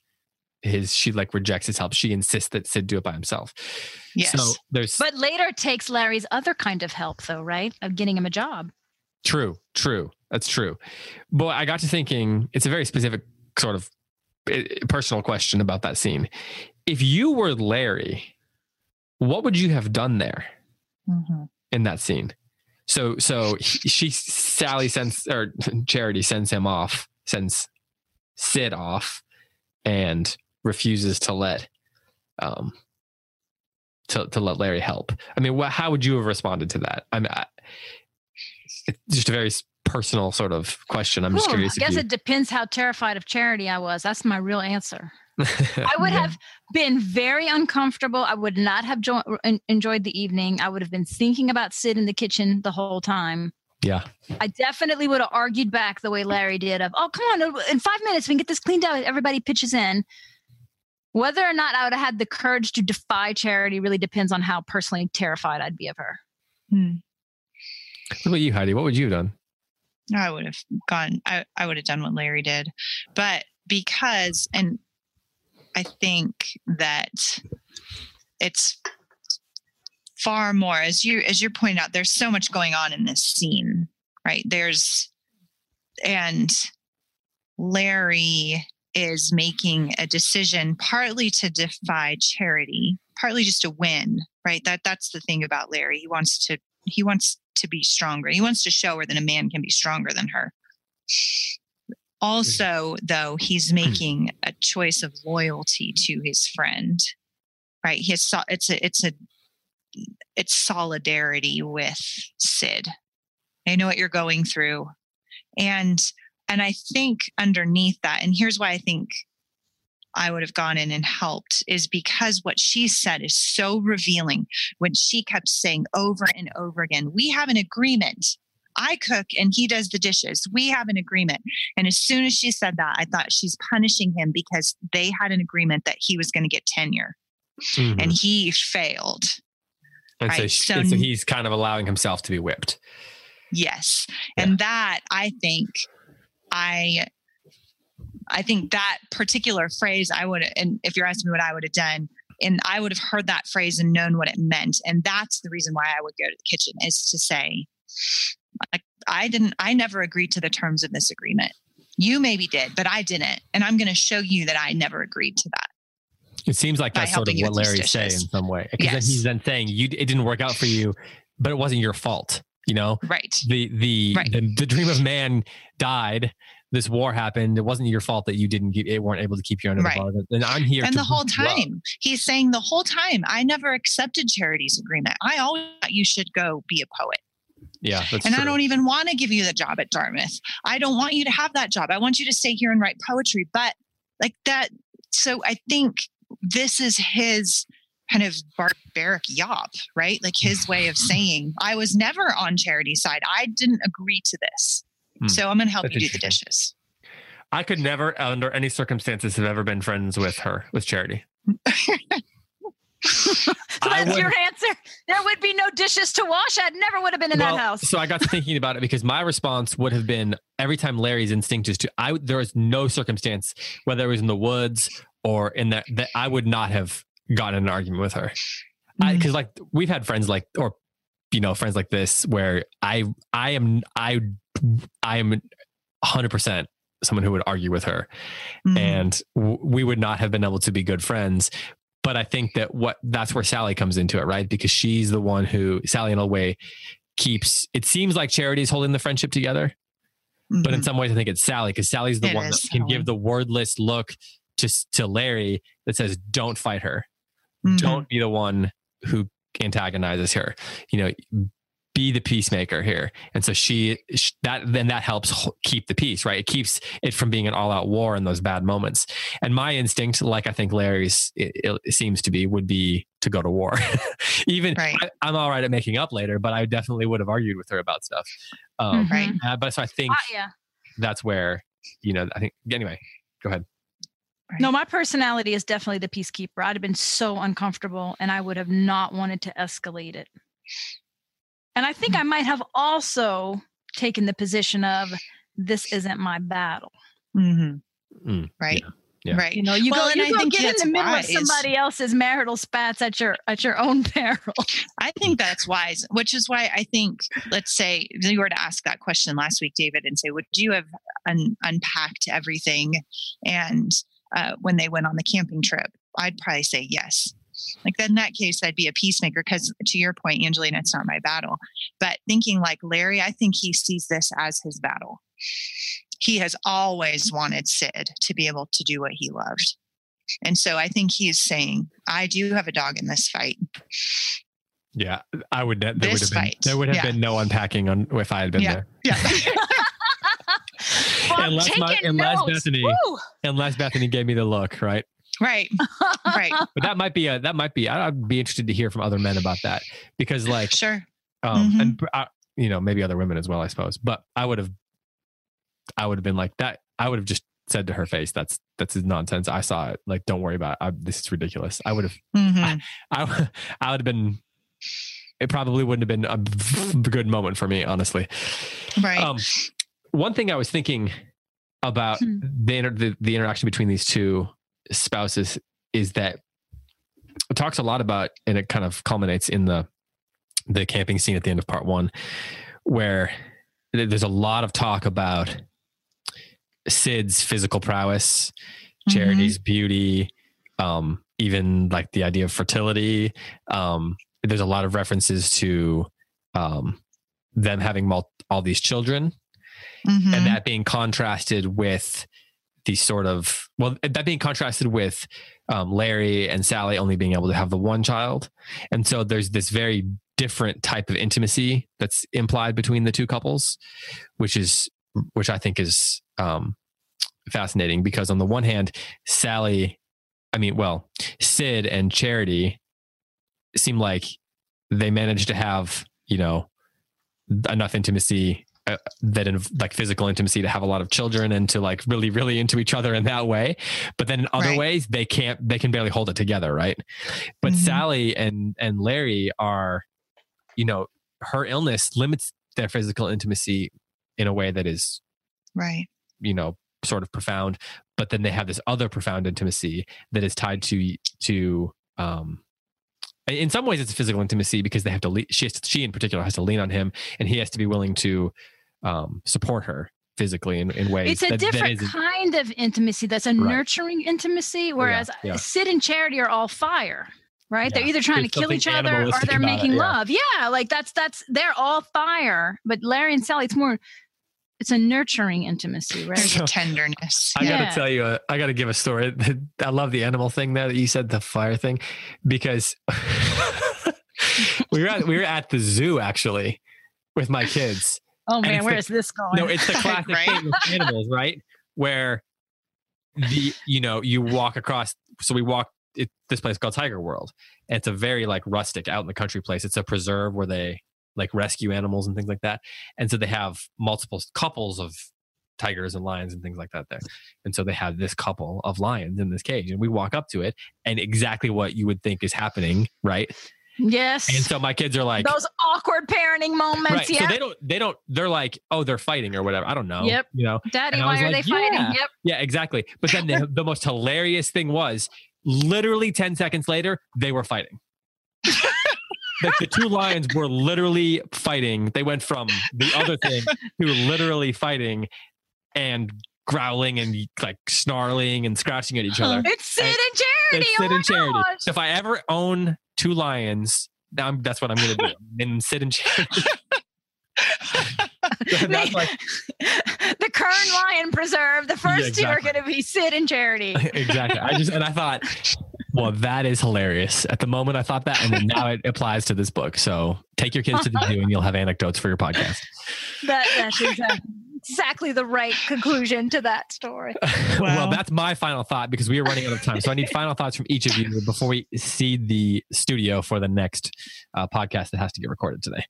his, she like rejects his help. She insists that Sid do it by himself. Yes. So there's, but later takes Larry's other kind of help though, right? Of getting him a job. True, true. That's true. But I got to thinking, it's a very specific sort of personal question about that scene. If you were Larry, what would you have done there mm-hmm. in that scene? So, so she, Sally sends, or Charity sends him off, sends Sid off, and refuses to let, um, to, to let Larry help. I mean, wh- how would you have responded to that? I mean, I, it's just a very personal sort of question. I'm cool. just curious. I guess you... it depends how terrified of Charity I was. That's my real answer. I would yeah. have been very uncomfortable. I would not have jo- enjoyed the evening. I would have been thinking about Sid in the kitchen the whole time. Yeah. I definitely would have argued back the way Larry did of, oh, come on, in five minutes, we can get this cleaned out. Everybody pitches in. Whether or not I would have had the courage to defy Charity really depends on how personally terrified I'd be of her. Hmm. What about you, Heidi? What would you have done? I would have gone, I, I would have done what Larry did. But because, and I think that it's far more, as you as you're pointing out, there's so much going on in this scene, right? There's, and Larry is making a decision partly to defy Charity, partly just to win, right? That that's the thing about Larry. He wants to he wants to be stronger. He wants to show her that a man can be stronger than her. Also, though, he's making a choice of loyalty to his friend, right? He has, it's a, it's a, it's solidarity with Sid. I know what you're going through, and and I think underneath that, and here's why I think I would have gone in and helped, is because what she said is so revealing. When she kept saying over and over again, "We have an agreement. I cook and he does the dishes. We have an agreement." And as soon as she said that, I thought she's punishing him because they had an agreement that he was going to get tenure mm-hmm. and he failed. And, right? so she, so, and so he's kind of allowing himself to be whipped. Yes. Yeah. And that, I think I, I think that particular phrase I would, and if you're asking me what I would have done, and I would have heard that phrase and known what it meant. And that's the reason why I would go to the kitchen, is to say, I, I didn't, I never agreed to the terms of this agreement. You maybe did, but I didn't. And I'm going to show you that I never agreed to that. It seems like that's sort of what Larry's saying in some way. Because yes. he's then saying you, it didn't work out for you, but it wasn't your fault. You know, right. The, the, right. the, the dream of man died. This war happened. It wasn't your fault that you didn't get, it weren't able to keep your own. Right. And I'm here. And the whole time he's saying the whole time, I never accepted Charity's agreement. I always thought you should go be a poet. Yeah, that's and true. I don't even want to give you the job at Dartmouth. I don't want you to have that job. I want you to stay here and write poetry. But like that, so I think this is his kind of barbaric yop, right? Like his way of saying, I was never on Charity's side. I didn't agree to this. Hmm. So I'm going to help that's you do the dishes. I could never, under any circumstances, have ever been friends with her, with Charity. So that's would, your answer. There would be no dishes to wash. I never would have been in well, that house. So I got to thinking about it because my response would have been every time Larry's instinct is to, I, there is no circumstance, whether it was in the woods or in that, that I would not have gotten an argument with her. Mm-hmm. I, cause like we've had friends like, or, you know, friends like this where I, I am, I, I am a hundred percent someone who would argue with her mm-hmm. and w- we would not have been able to be good friends. But I think that what that's where Sally comes into it, right? Because she's the one who, Sally in a way, keeps, it seems like Charity is holding the friendship together. Mm-hmm. But in some ways, I think it's Sally, because Sally's the it one that Sally. can give the wordless look to, to Larry that says, don't fight her. Mm-hmm. Don't be the one who antagonizes her. You know, be the peacemaker here. And so she, she that then that helps keep the peace, right? It keeps it from being an all-out war in those bad moments. And my instinct, like I think Larry's it, it seems to be, would be to go to war. Even right. I, I'm all right at making up later, but I definitely would have argued with her about stuff. Um, right. Uh, but so I think uh, yeah. that's where, you know, I think anyway, go ahead. Right. No, my personality is definitely the peacekeeper. I'd have been so uncomfortable and I would have not wanted to escalate it. And I think I might have also taken the position of, this isn't my battle. Mm-hmm. Mm, right. Yeah, yeah. Right. You know, you well, go, you I go think get in the middle wise. of somebody else's marital spats at your, at your own peril. I think that's wise, which is why I think, let's say you were to ask that question last week, David, and say, would you have un- unpacked everything? And uh, when they went on the camping trip, I'd probably say yes. Like in that case, I'd be a peacemaker because, to your point, Angelina, it's not my battle. But thinking like Larry, I think he sees this as his battle. He has always wanted Sid to be able to do what he loved. And so I think he's saying, I do have a dog in this fight. Yeah, I would. There this would have been, fight. There would have yeah. been no unpacking on, if I had been yeah. there. Yeah. well, unless, my, unless, Bethany, unless Bethany gave me the look, right? Right. Right. But that might be a, that might be, I'd be interested to hear from other men about that because like, sure. Um, mm-hmm. and I, you know, maybe other women as well, I suppose, but I would have, I would have been like that. I would have just said to her face, that's, that's nonsense. I saw it. Like, don't worry about it. I, this is ridiculous. I would have, mm-hmm. I, I, I would have been, it probably wouldn't have been a good moment for me, honestly. Right. Um, one thing I was thinking about hmm. the, the, the interaction between these two spouses is that it talks a lot about, and it kind of culminates in the the camping scene at the end of part one, where there's a lot of talk about Sid's physical prowess, Charity's mm-hmm. beauty, um, even like the idea of fertility. Um, there's a lot of references to um, them having mul- all these children mm-hmm. and that being contrasted with these sort of, well, that being contrasted with um, Larry and Sally only being able to have the one child. And so there's this very different type of intimacy that's implied between the two couples, which is, which I think is um, fascinating because on the one hand, Sally, I mean, well, Sid and Charity seem like they managed to have, you know, enough intimacy Uh, that in like physical intimacy to have a lot of children and to like really, really into each other in that way. But then in other right. ways, they can't, they can barely hold it together. Right. But mm-hmm. Sally and, and Larry are, you know, her illness limits their physical intimacy in a way that is right. You know, sort of profound, but then they have this other profound intimacy that is tied to, to, um, in some ways it's physical intimacy because they have to, le- she has to, she in particular has to lean on him and he has to be willing to um, support her physically in, in ways. It's a that, different that kind of intimacy. That's a right. nurturing intimacy. Whereas yeah, yeah. Sid and Charity are all fire, right? Yeah. They're either trying There's to kill each other or they're making it, yeah. love. Yeah. Like that's, that's, they're all fire, but Larry and Sally, it's more, it's a nurturing intimacy, right? There's a tenderness. I yeah. got to tell you, uh, I got to give a story. I love the animal thing there that you said, the fire thing, because we were at, we were at the zoo actually with my kids. Oh man, where the, is this going? No, it's the classic right? thing with animals, right? Where the, you know, you walk across, so we walked it, this place called Tiger World. And it's a very like rustic out in the country place. It's a preserve where they like rescue animals and things like that. And so they have multiple couples of tigers and lions and things like that there. And so they have this couple of lions in this cage and we walk up to it and exactly what you would think is happening, right? Yes. And so my kids are like... Those awkward parenting moments, right. yeah. So they don't, they don't, they're like, oh, they're fighting or whatever. I don't know. Yep. You know? Daddy, why are like, they yeah. fighting? Yep. Yeah, exactly. But then the, the most hilarious thing was literally ten seconds later, they were fighting. Like the two lions were literally fighting. They went from the other thing to literally fighting and growling and like snarling and scratching at each other. It's Sid and, and Charity. It's Sid oh and Charity. So if I ever own two lions, I'm, that's what I'm going to do. And Sid and Charity. So that's like, the Kern Lion Preserve. The first yeah, exactly. two are going to be Sid and Charity. Exactly. I just and I thought, well, that is hilarious. At the moment, I thought that, and then now it applies to this book. So take your kids to the zoo, and you'll have anecdotes for your podcast. That, that's exactly, exactly the right conclusion to that story. Wow. Well, that's my final thought because we are running out of time. So I need final thoughts from each of you before we see the studio for the next uh, podcast that has to get recorded today.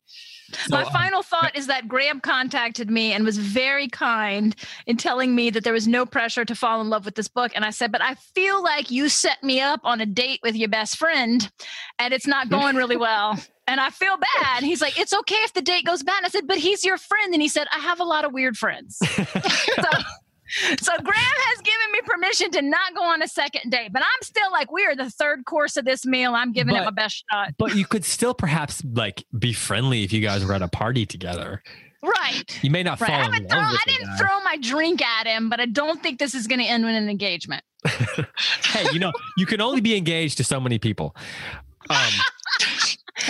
So, my final um, thought is that Graham contacted me and was very kind in telling me that there was no pressure to fall in love with this book. And I said, but I feel like you set me up on a date with your best friend and it's not going really well. And I feel bad. And he's like, it's okay if the date goes bad. And I said, but he's your friend. And he said, I have a lot of weird friends. so, So Graham has given me permission to not go on a second date, but I'm still like, we are the third course of this meal. I'm giving but, it my best shot. But you could still perhaps like be friendly if you guys were at a party together. Right. You may not right. fall I in love throw, with I didn't guy. throw my drink at him, but I don't think this is going to end with an engagement. Hey, you know, you can only be engaged to so many people. Um,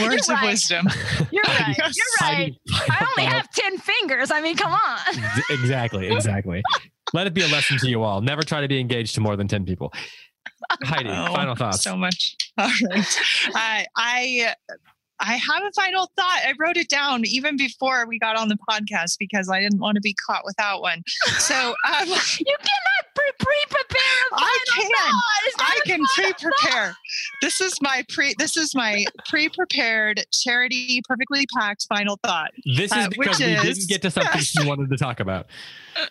Words You're of right. wisdom. You're right. You're right. I only have ten fingers. I mean, come on. Exactly. Exactly. Let it be a lesson to you all. Never try to be engaged to more than ten people. Heidi, oh, final thoughts. So much. All right. I, I, I have a final thought. I wrote it down even before we got on the podcast because I didn't want to be caught without one. So um, you cannot pre-prepare a final I can. Thought. I can pre-prepare. Thought? This is my pre. This is my pre-prepared Charity, perfectly packed final thought. This is because uh, we is, didn't get to something you wanted to talk about.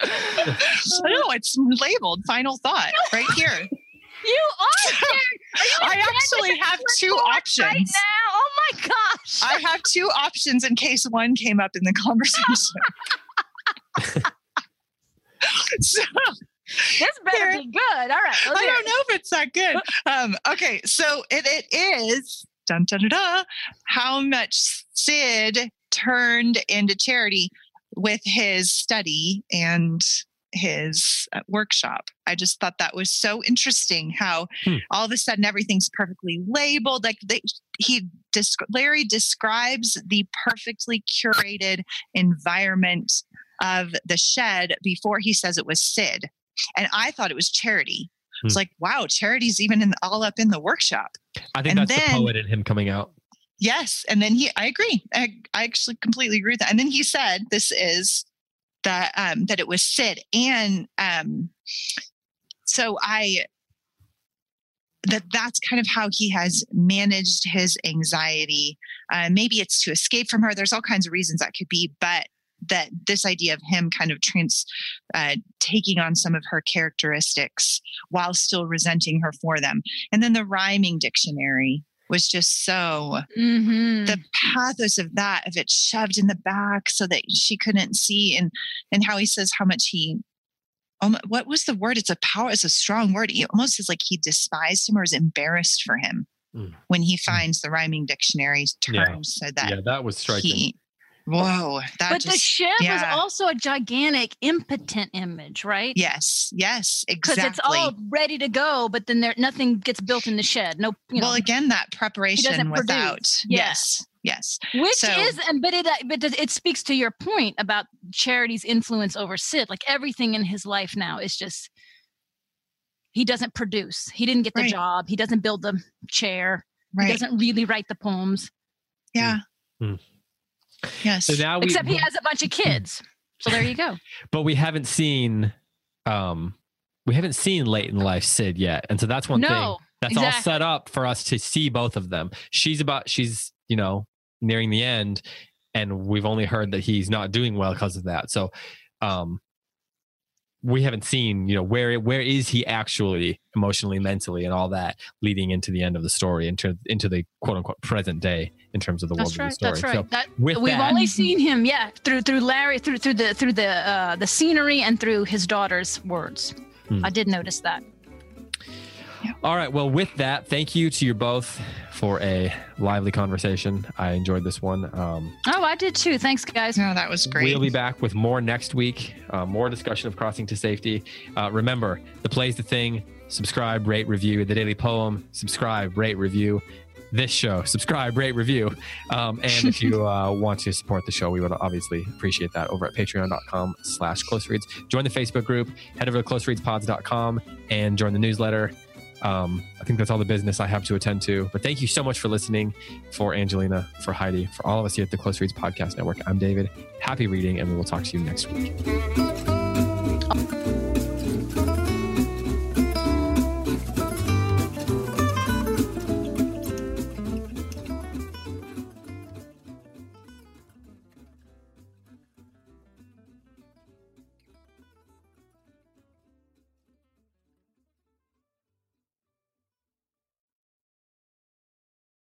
No, it's labeled final thought right here. You are. Are you I actually have two options right now. Oh my gosh! I have two options in case one came up in the conversation. So, this better there, be good. All right. I don't know if it's that good. Um, okay, so it, it is dun, dun, dun, dun, how much Sid turned into Charity with his study and his workshop. I just thought that was so interesting how hmm. all of a sudden everything's perfectly labeled. Like they, he, Larry describes the perfectly curated environment of the shed before he says it was Sid. And I thought it was Charity. Hmm. It's like, wow, Charity's even in the, all up in the workshop. I think and that's then, the poet in him coming out. Yes. And then he, I agree. I, I actually completely agree with that. And then he said, this is that, um, that it was Sid. And, um, so I, that that's kind of how he has managed his anxiety. Uh, maybe it's to escape from her. There's all kinds of reasons that could be, but that this idea of him kind of trans, uh, taking on some of her characteristics while still resenting her for them. And then the rhyming dictionary was just so mm-hmm. the pathos of that, of it shoved in the back so that she couldn't see, and, and how he says how much he, um, what was the word? It's a power, it's a strong word. It almost is like he despised him or is embarrassed for him mm. when he finds the rhyming dictionary terms. Yeah. So that, yeah, that was striking. He, Whoa. That but just, the shed yeah. was also a gigantic impotent image, right? Yes. Yes, exactly. Because it's all ready to go, but then there nothing gets built in the shed. No. You well, know, again, that preparation without. Yeah. Yes. Yes. Which so, is, but it, but it speaks to your point about Charity's influence over Sid. Like everything in his life now is just, he doesn't produce. He didn't get the right. job. He doesn't build the chair. Right. He doesn't really write the poems. Yeah. Mm-hmm. Yes. So now we, except he has a bunch of kids. So there you go. But we haven't seen, um, we haven't seen late in life Sid yet, and so that's one no, thing that's exactly. all set up for us to see both of them. She's about, she's you know nearing the end, and we've only heard that he's not doing well because of that. So, um, we haven't seen you know where where is he actually emotionally, mentally, and all that leading into the end of the story, into into the quote unquote present day. In terms of the world that's right, of the story. That's right. So that, with we've that, only seen him, yeah, through through Larry, through through the through the uh, the scenery and through his daughter's words. Hmm. I did notice that. Yeah. All right. Well, with that, thank you to you both for a lively conversation. I enjoyed this one. Um, oh, I did too. Thanks, guys. No, that was great. We'll be back with more next week, uh, more discussion of Crossing to Safety. Uh, remember, The Play's The Thing, subscribe, rate, review. The Daily Poem, subscribe, rate, review. This show, subscribe, rate, review. Um, and if you uh, want to support the show, we would obviously appreciate that over at patreon.com slash close reads. Join the Facebook group, head over to close reads pods dot com and join the newsletter. Um, I think that's all the business I have to attend to. But thank you so much for listening. For Angelina, for Heidi, for all of us here at the Close Reads Podcast Network, I'm David. Happy reading, and we will talk to you next week.